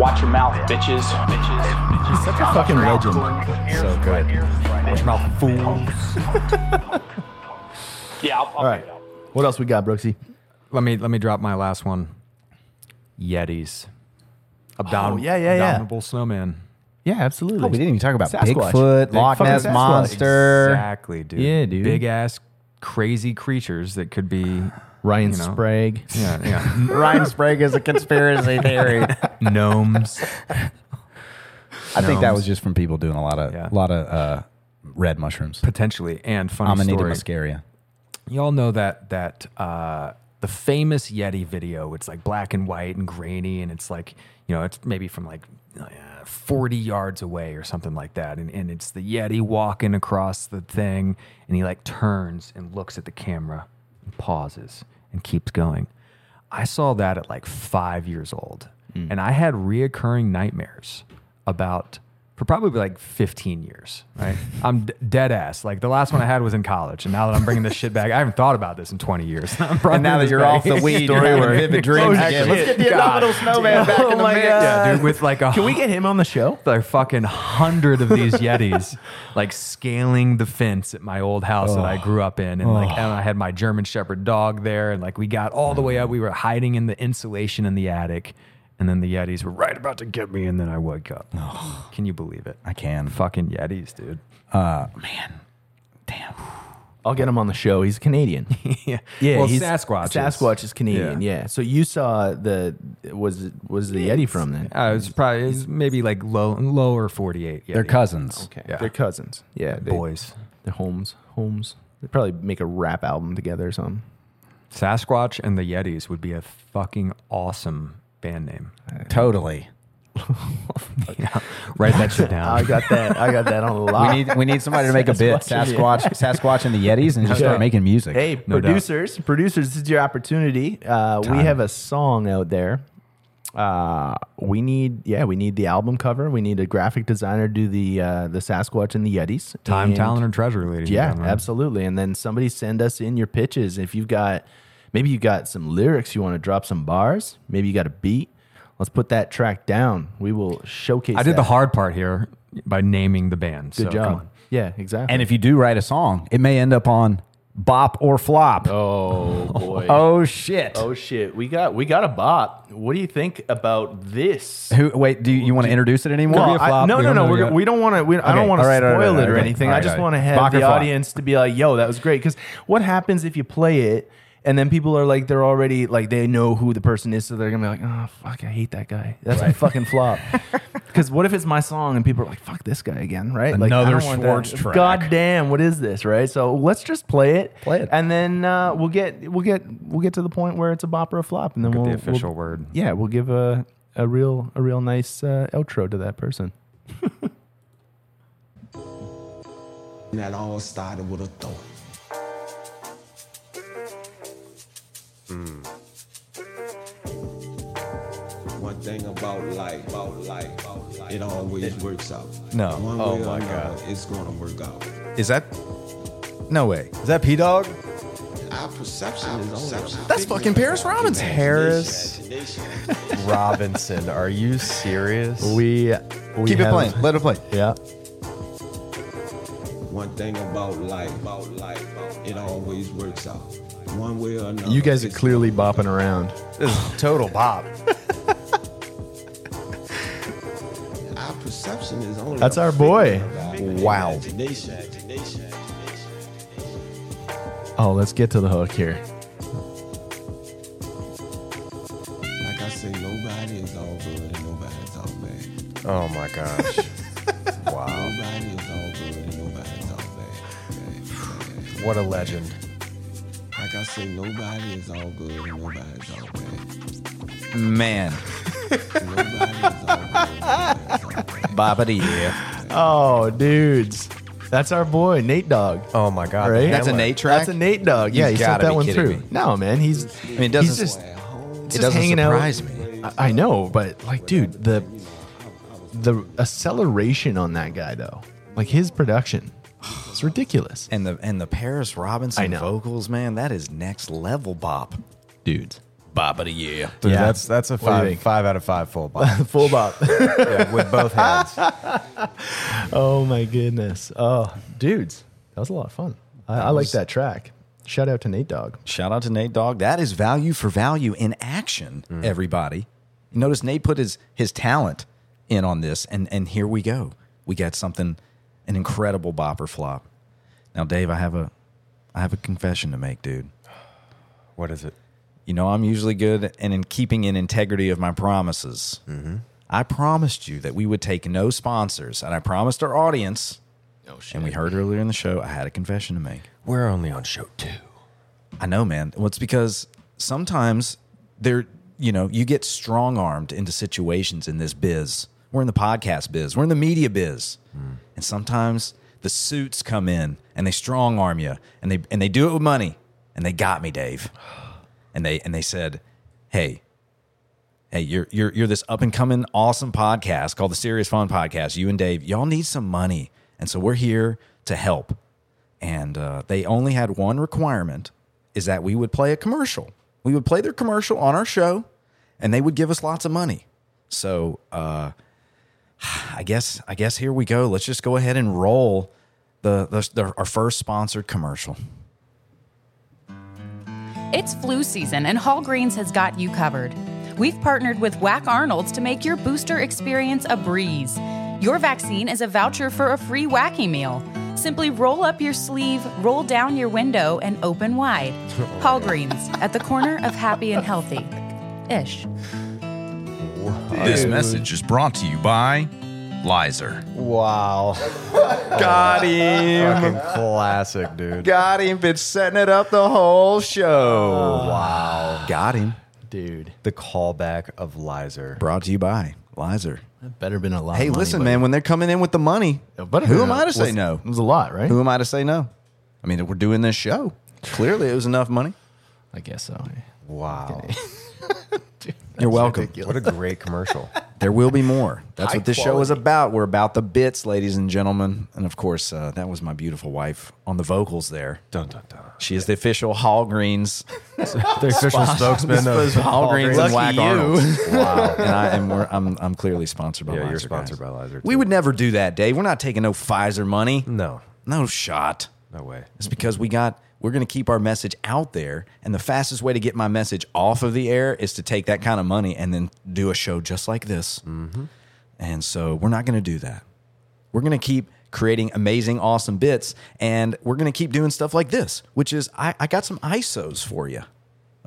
Watch your mouth, bitches. Bitches. He's such a fucking legend. So good. Watch your mouth, fools. Yeah, I'll, I'll all right. It out. What else we got, Brooksy? Let me let me drop my last one. Yetis. Abdom- oh, yeah, yeah, yeah. Abominable snowman. Yeah, absolutely. Oh, we didn't even talk about Sasquatch. Bigfoot, Big Loch Ness Monster. Exactly, dude. Yeah, dude. Big ass crazy creatures that could be Ryan you know. Sprague. Yeah, yeah. Ryan Sprague is a conspiracy theory. Gnomes. I Gnomes. think that was just from people doing a lot of yeah. lot of uh, red mushrooms. Potentially. And funny Amanita story. Muscaria. Y'all know that that uh, the famous Yeti video. It's like black and white and grainy, and it's like, you know, it's maybe from like Uh, forty yards away or something like that, and, and it's the Yeti walking across the thing, and he like turns and looks at the camera and pauses and keeps going. I saw that at like five years old, mm. and I had reoccurring nightmares about for probably like fifteen years, right? I'm d- dead ass. Like the last one I had was in college, and now that I'm bringing this shit back, I haven't thought about this in twenty years. I'm and now that you're back off the weed story where vivid dreams again. Let's get the Abominable Snowman back oh in the mix. Yeah, dude, with like a... Can we get him on the show? Like fucking hundred of these Yetis, like scaling the fence at my old house oh. that I grew up in. And oh. like, and I had my German Shepherd dog there, and like we got all the way up. We were hiding in the insulation in the attic. And then the Yetis were right about to get me, and then I woke up. Oh, can you believe it? I can. Fucking Yetis, dude. Uh, man. Damn. I'll get him on the show. He's Canadian. yeah. yeah. Well, he's, Sasquatch. Sasquatch is Canadian, yeah. yeah. So you saw the, was was the Yeti from then? Uh, it was probably, it was maybe like low, lower forty-eight. Yeti. They're cousins. Okay. Yeah. They're cousins. Yeah. They, Boys. They're Holmes. Holmes. They'd probably make a rap album together or something. Sasquatch and the Yetis would be a fucking awesome band name. Totally. yeah. Write that shit down. I got that. I got that on the lot. We need we need somebody to make Sasquatch a bit. Sasquatch, Sasquatch and the Yetis, and just yeah. start making music. Hey, no producers, doubt. producers, this is your opportunity. Uh, we have a song out there. Uh, we need yeah, we need the album cover. We need a graphic designer to do the uh, the Sasquatch and the Yetis. Time, and, talent, and treasure, ladies. Yeah, absolutely. And then somebody send us in your pitches if you've got. Maybe you got some lyrics, you want to drop some bars. Maybe you got a beat. Let's put that track down. We will showcase I did that. The hard part here by naming the band. Good so, job. Come on. Yeah, exactly. And if you do write a song, it may end up on Bop or Flop. Oh, boy. oh, shit. Oh, shit. We got we got a bop. What do you think about this? Who? Wait, do you, you want to introduce it anymore? No, I, no, we no. no we're, we don't want to. We, okay. I don't want right, to spoil right, right, it right, or right, anything. Right, I just right. want to have Bop the audience to be like, yo, that was great. Because what happens if you play it? And then people are like, they're already, like, they know who the person is, so they're going to be like, oh, fuck, I hate that guy. That's right. a fucking flop. Because what if it's my song and people are like, fuck this guy again, right? Another like, Schwartz track. God damn, what is this, right? So let's just play it. Play it. And then uh, we'll get we'll get, we'll get to the point where it's a bop or a flop. And then we'll, the official we'll, word. Yeah, we'll give a, a, real, a real nice uh, outro to that person. That all started with a thought. Mm. thing about life, about life, about life, it always it, works out. No. One oh way my or another, God. It's going to work out. Is that? No way. Is that P-Dog? Our perception Our is perception. Only That's fucking Paris Robinson. Paris Robinson. Are you serious? We, we keep it playing. Let it play. Yeah. One thing about life, about life, it always works out. One way or another. You guys are clearly bopping around. This is a total bop. Our perception is only. That's our boy. Wow. Oh, let's get to the hook here. Like I say, nobody is all good and nobody is all bad. Oh my gosh. Wow. Nobody is all good and nobody is all bad. bad, bad. What a legend. Like I say, nobody is all good and nobody is all bad. Man. Nobody is all good and nobody is all bad. Oh, dudes. That's our boy, Nate Dogg. Oh, my God. Right? That's a Nate track? That's a Nate Dogg. Yeah, he's he sent that one through. Me. No, man. He's, I mean, it doesn't, he's just, it's it just doesn't surprise out. me. I, I know, but, like, dude, the the acceleration on that guy, though. Like, his production is ridiculous. And the and the Paris Robinson vocals, man, that is next level bop. Dude. Bop of the year. Dude, yeah. That's that's a five five out of five full bop. Full bop. Yeah, with both hands. Oh my goodness. Oh, dudes. That was a lot of fun. I, I like that track. Shout out to Nate Dogg. Shout out to Nate Dogg. That is value for value in action, mm. everybody. Notice Nate put his his talent in on this, and and here we go. We got something, an incredible bopper flop. Now, Dave, I have a I have a confession to make, dude. What is it? You know, I'm usually good and in keeping in integrity of my promises. Mm-hmm. I promised you that we would take no sponsors, and I promised our audience. Oh, shit. And we heard earlier in the show, I had a confession to make. We're only on show two. I know, man. Well, it's because sometimes there, you know, you get strong-armed into situations in this biz. We're in the podcast biz. We're in the media biz. Mm. And sometimes the suits come in, and they strong-arm you, and they and they do it with money. And they got me, Dave. And they and they said, "Hey, hey, you're you're you're this up and coming awesome podcast called the Serious Fun Podcast. You and Dave, y'all need some money, and so we're here to help." And uh, they only had one requirement: is that we would play a commercial. We would play their commercial on our show, and they would give us lots of money. So uh, I guess I guess here we go. Let's just go ahead and roll the, the, the our first sponsored commercial. It's flu season, and Hal Greens has got you covered. We've partnered with Whack Arnold's to make your booster experience a breeze. Your vaccine is a voucher for a free wacky meal. Simply roll up your sleeve, roll down your window, and open wide. Hal Greens, at the corner of happy and healthy. Ish. This message is brought to you by Lizer. Wow. Got him. Fucking classic, dude. Got him. Been setting it up the whole show. Oh, wow. Got him. Dude. The callback of Lizer. Brought to you by Lizer. That better been a lot. Hey, of money, listen, buddy. Man, when they're coming in with the money, but who am I to say was, no? It was a lot, right? Who am I to say no? I mean, we're doing this show. Clearly, it was enough money. I guess so. Wow. Dude, you're welcome. Ridiculous. What a great commercial. There will be more. That's High what this quality. Show is about. We're about the bits, ladies and gentlemen. And, of course, uh, that was my beautiful wife on the vocals there. Dun, dun, dun. She is yeah. the official Hal Greens. The official spokesman of Hal Greens and Whack Arnold's. Wow. And I am, we're, I'm, I'm clearly sponsored by yeah, Lizer. You're sponsored guys. By Lizer, too. We would never do that, Dave. We're not taking no Pfizer money. No. No shot. No way. It's because we got... We're going to keep our message out there, and the fastest way to get my message off of the air is to take that kind of money and then do a show just like this. Mm-hmm. And so we're not going to do that. We're going to keep creating amazing, awesome bits, and we're going to keep doing stuff like this, which is I, I got some I S Os for you,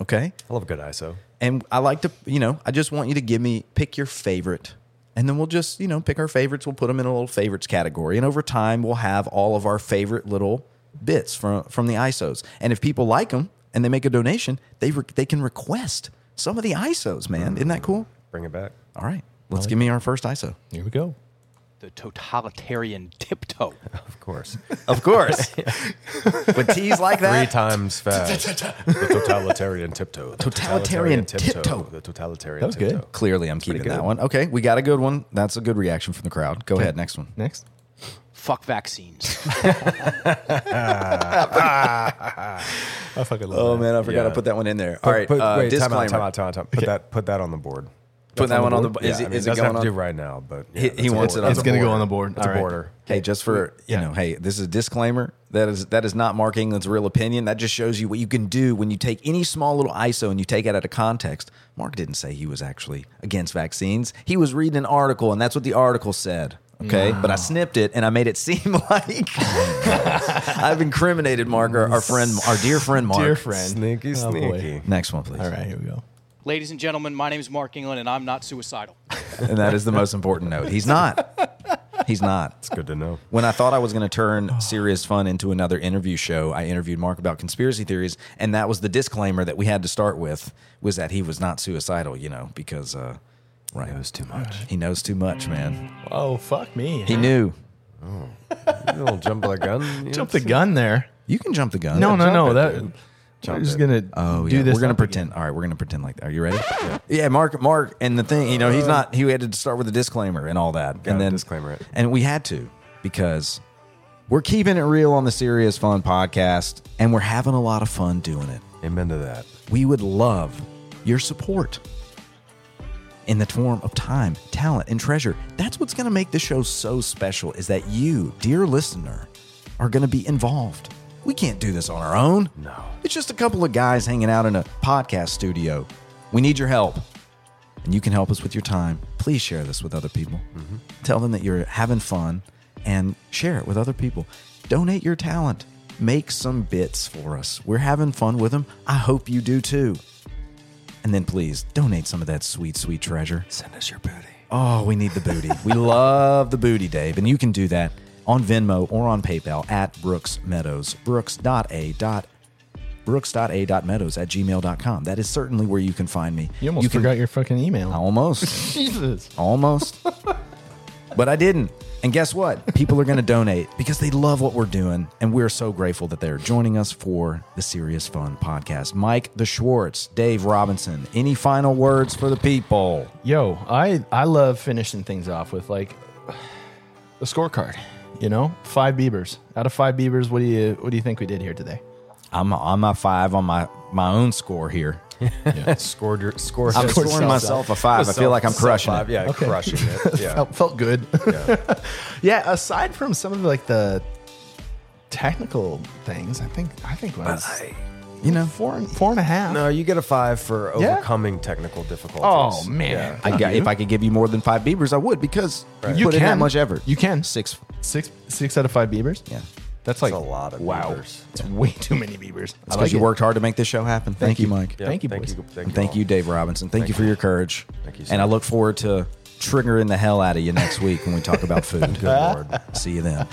okay? I love a good I S O. And I like to, you know, I just want you to give me, pick your favorite, and then we'll just, you know, pick our favorites. We'll put them in a little favorites category, and over time we'll have all of our favorite little bits from from the I S Os, and if people like them and they make a donation, they re- they can request some of the I S Os, man. Mm-hmm. Isn't that cool? Bring it back. All right, let's like give it. me our first I S O. Here we go. the totalitarian tiptoe. Of course. Of course. With T's like that? Three times fast. The totalitarian tiptoe. The totalitarian, totalitarian tiptoe. The totalitarian that was tiptoe. Good. Clearly, I'm keeping that one. Okay, we got a good one. That's a good reaction from the crowd. Go okay. ahead, next one. Next. Fuck vaccines. I fucking love oh, that. Oh, man, I forgot yeah. to put that one in there. All put, right, put, uh, wait, disclaimer. Time out, time out, time out. Put, okay. that, put that on the board. Put that on one on the board. Is, yeah, it, I mean, is it going on? To do right now, but yeah, he, he wants it on. It's going to go on the board. It's right. a border. Hey, just for yeah. you know, hey, this is a disclaimer. That is that is not Mark England's real opinion. That just shows you what you can do when you take any small little I S O and you take it out of context. Mark didn't say he was actually against vaccines. He was reading an article, and that's what the article said. Okay, wow. But I snipped it and I made it seem like I've incriminated Mark, our, our friend, our dear friend Mark. Dear friend, sneaky, sneaky. Oh, next one, please. All right, here we go. Ladies and gentlemen, my name is Mark England, and I'm not suicidal. And that is the most important note. He's not. He's not. It's good to know. When I thought I was going to turn Serious Fun into another interview show, I interviewed Mark about conspiracy theories, and that was the disclaimer that we had to start with, was that he was not suicidal, you know, because uh, right. He knows too much. He knows too much, man. Oh, fuck me. He knew. Oh. You don't jump the gun. You jump the gun there. You can jump the gun. No, no, no. That... Dude. I'm just gonna oh, do yeah. this. We're gonna pretend. Again. All right, we're gonna pretend like that. Are you ready? Yeah. yeah, Mark. Mark, and the thing, you know, he's not. He had to start with a disclaimer and all that, and then disclaimer it. And we had to because we're keeping it real on the Serious Fun podcast, and we're having a lot of fun doing it. Amen to that. We would love your support in the form of time, talent, and treasure. That's what's gonna make the show so special. Is that you, dear listener, are gonna be involved. We can't do this on our own. No. It's just a couple of guys hanging out in a podcast studio. We need your help. And you can help us with your time. Please share this with other people. Mm-hmm. Tell them that you're having fun and share it with other people. Donate your talent. Make some bits for us. We're having fun with them. I hope you do too. And then please donate some of that sweet, sweet treasure. Send us your booty. Oh, we need the booty. We love the booty, Dave. And you can do that on Venmo or on PayPal at Brooks Meadows, brooks dot a dot meadows at gmail dot com. That is certainly where you can find me. You almost you can, forgot your fucking email. Almost. Jesus. Almost. But I didn't. And guess what? People are going to donate because they love what we're doing, and we're so grateful that they're joining us for the Serious Fun podcast. Mike the Schwartz, Dave Robinson, any final words for the people? Yo, I, I love finishing things off with, like, a scorecard. You know, five Biebers. Out of five Biebers, what do you what do you think we did here today? I'm on my five on my, my own score here. Yeah. Scored your score. I'm scoring myself a five. I feel like I'm crushing it. Yeah, okay. Crushing it. Yeah, felt, felt good. Yeah. Yeah. Aside from some of like the technical things, I think I think was I, you know four and, four and a half. No, you get a five for overcoming yeah. technical difficulties. Oh man, yeah. I got, if I could give you more than five Biebers, I would because right. you put can. in that much effort. You can six. Six six out of five Biebers? Yeah. That's like that's a lot of wow. Biebers. It's yeah. way too many Biebers. That's because like you it. worked hard to make this show happen. Thank, thank you, Mike. Yeah, thank you, boys. Thank you, thank you, thank you Dave Robinson. Thank, thank you for your courage. Thank you so and much. I look forward to triggering the hell out of you next week when we talk about food. Good Lord. See you then.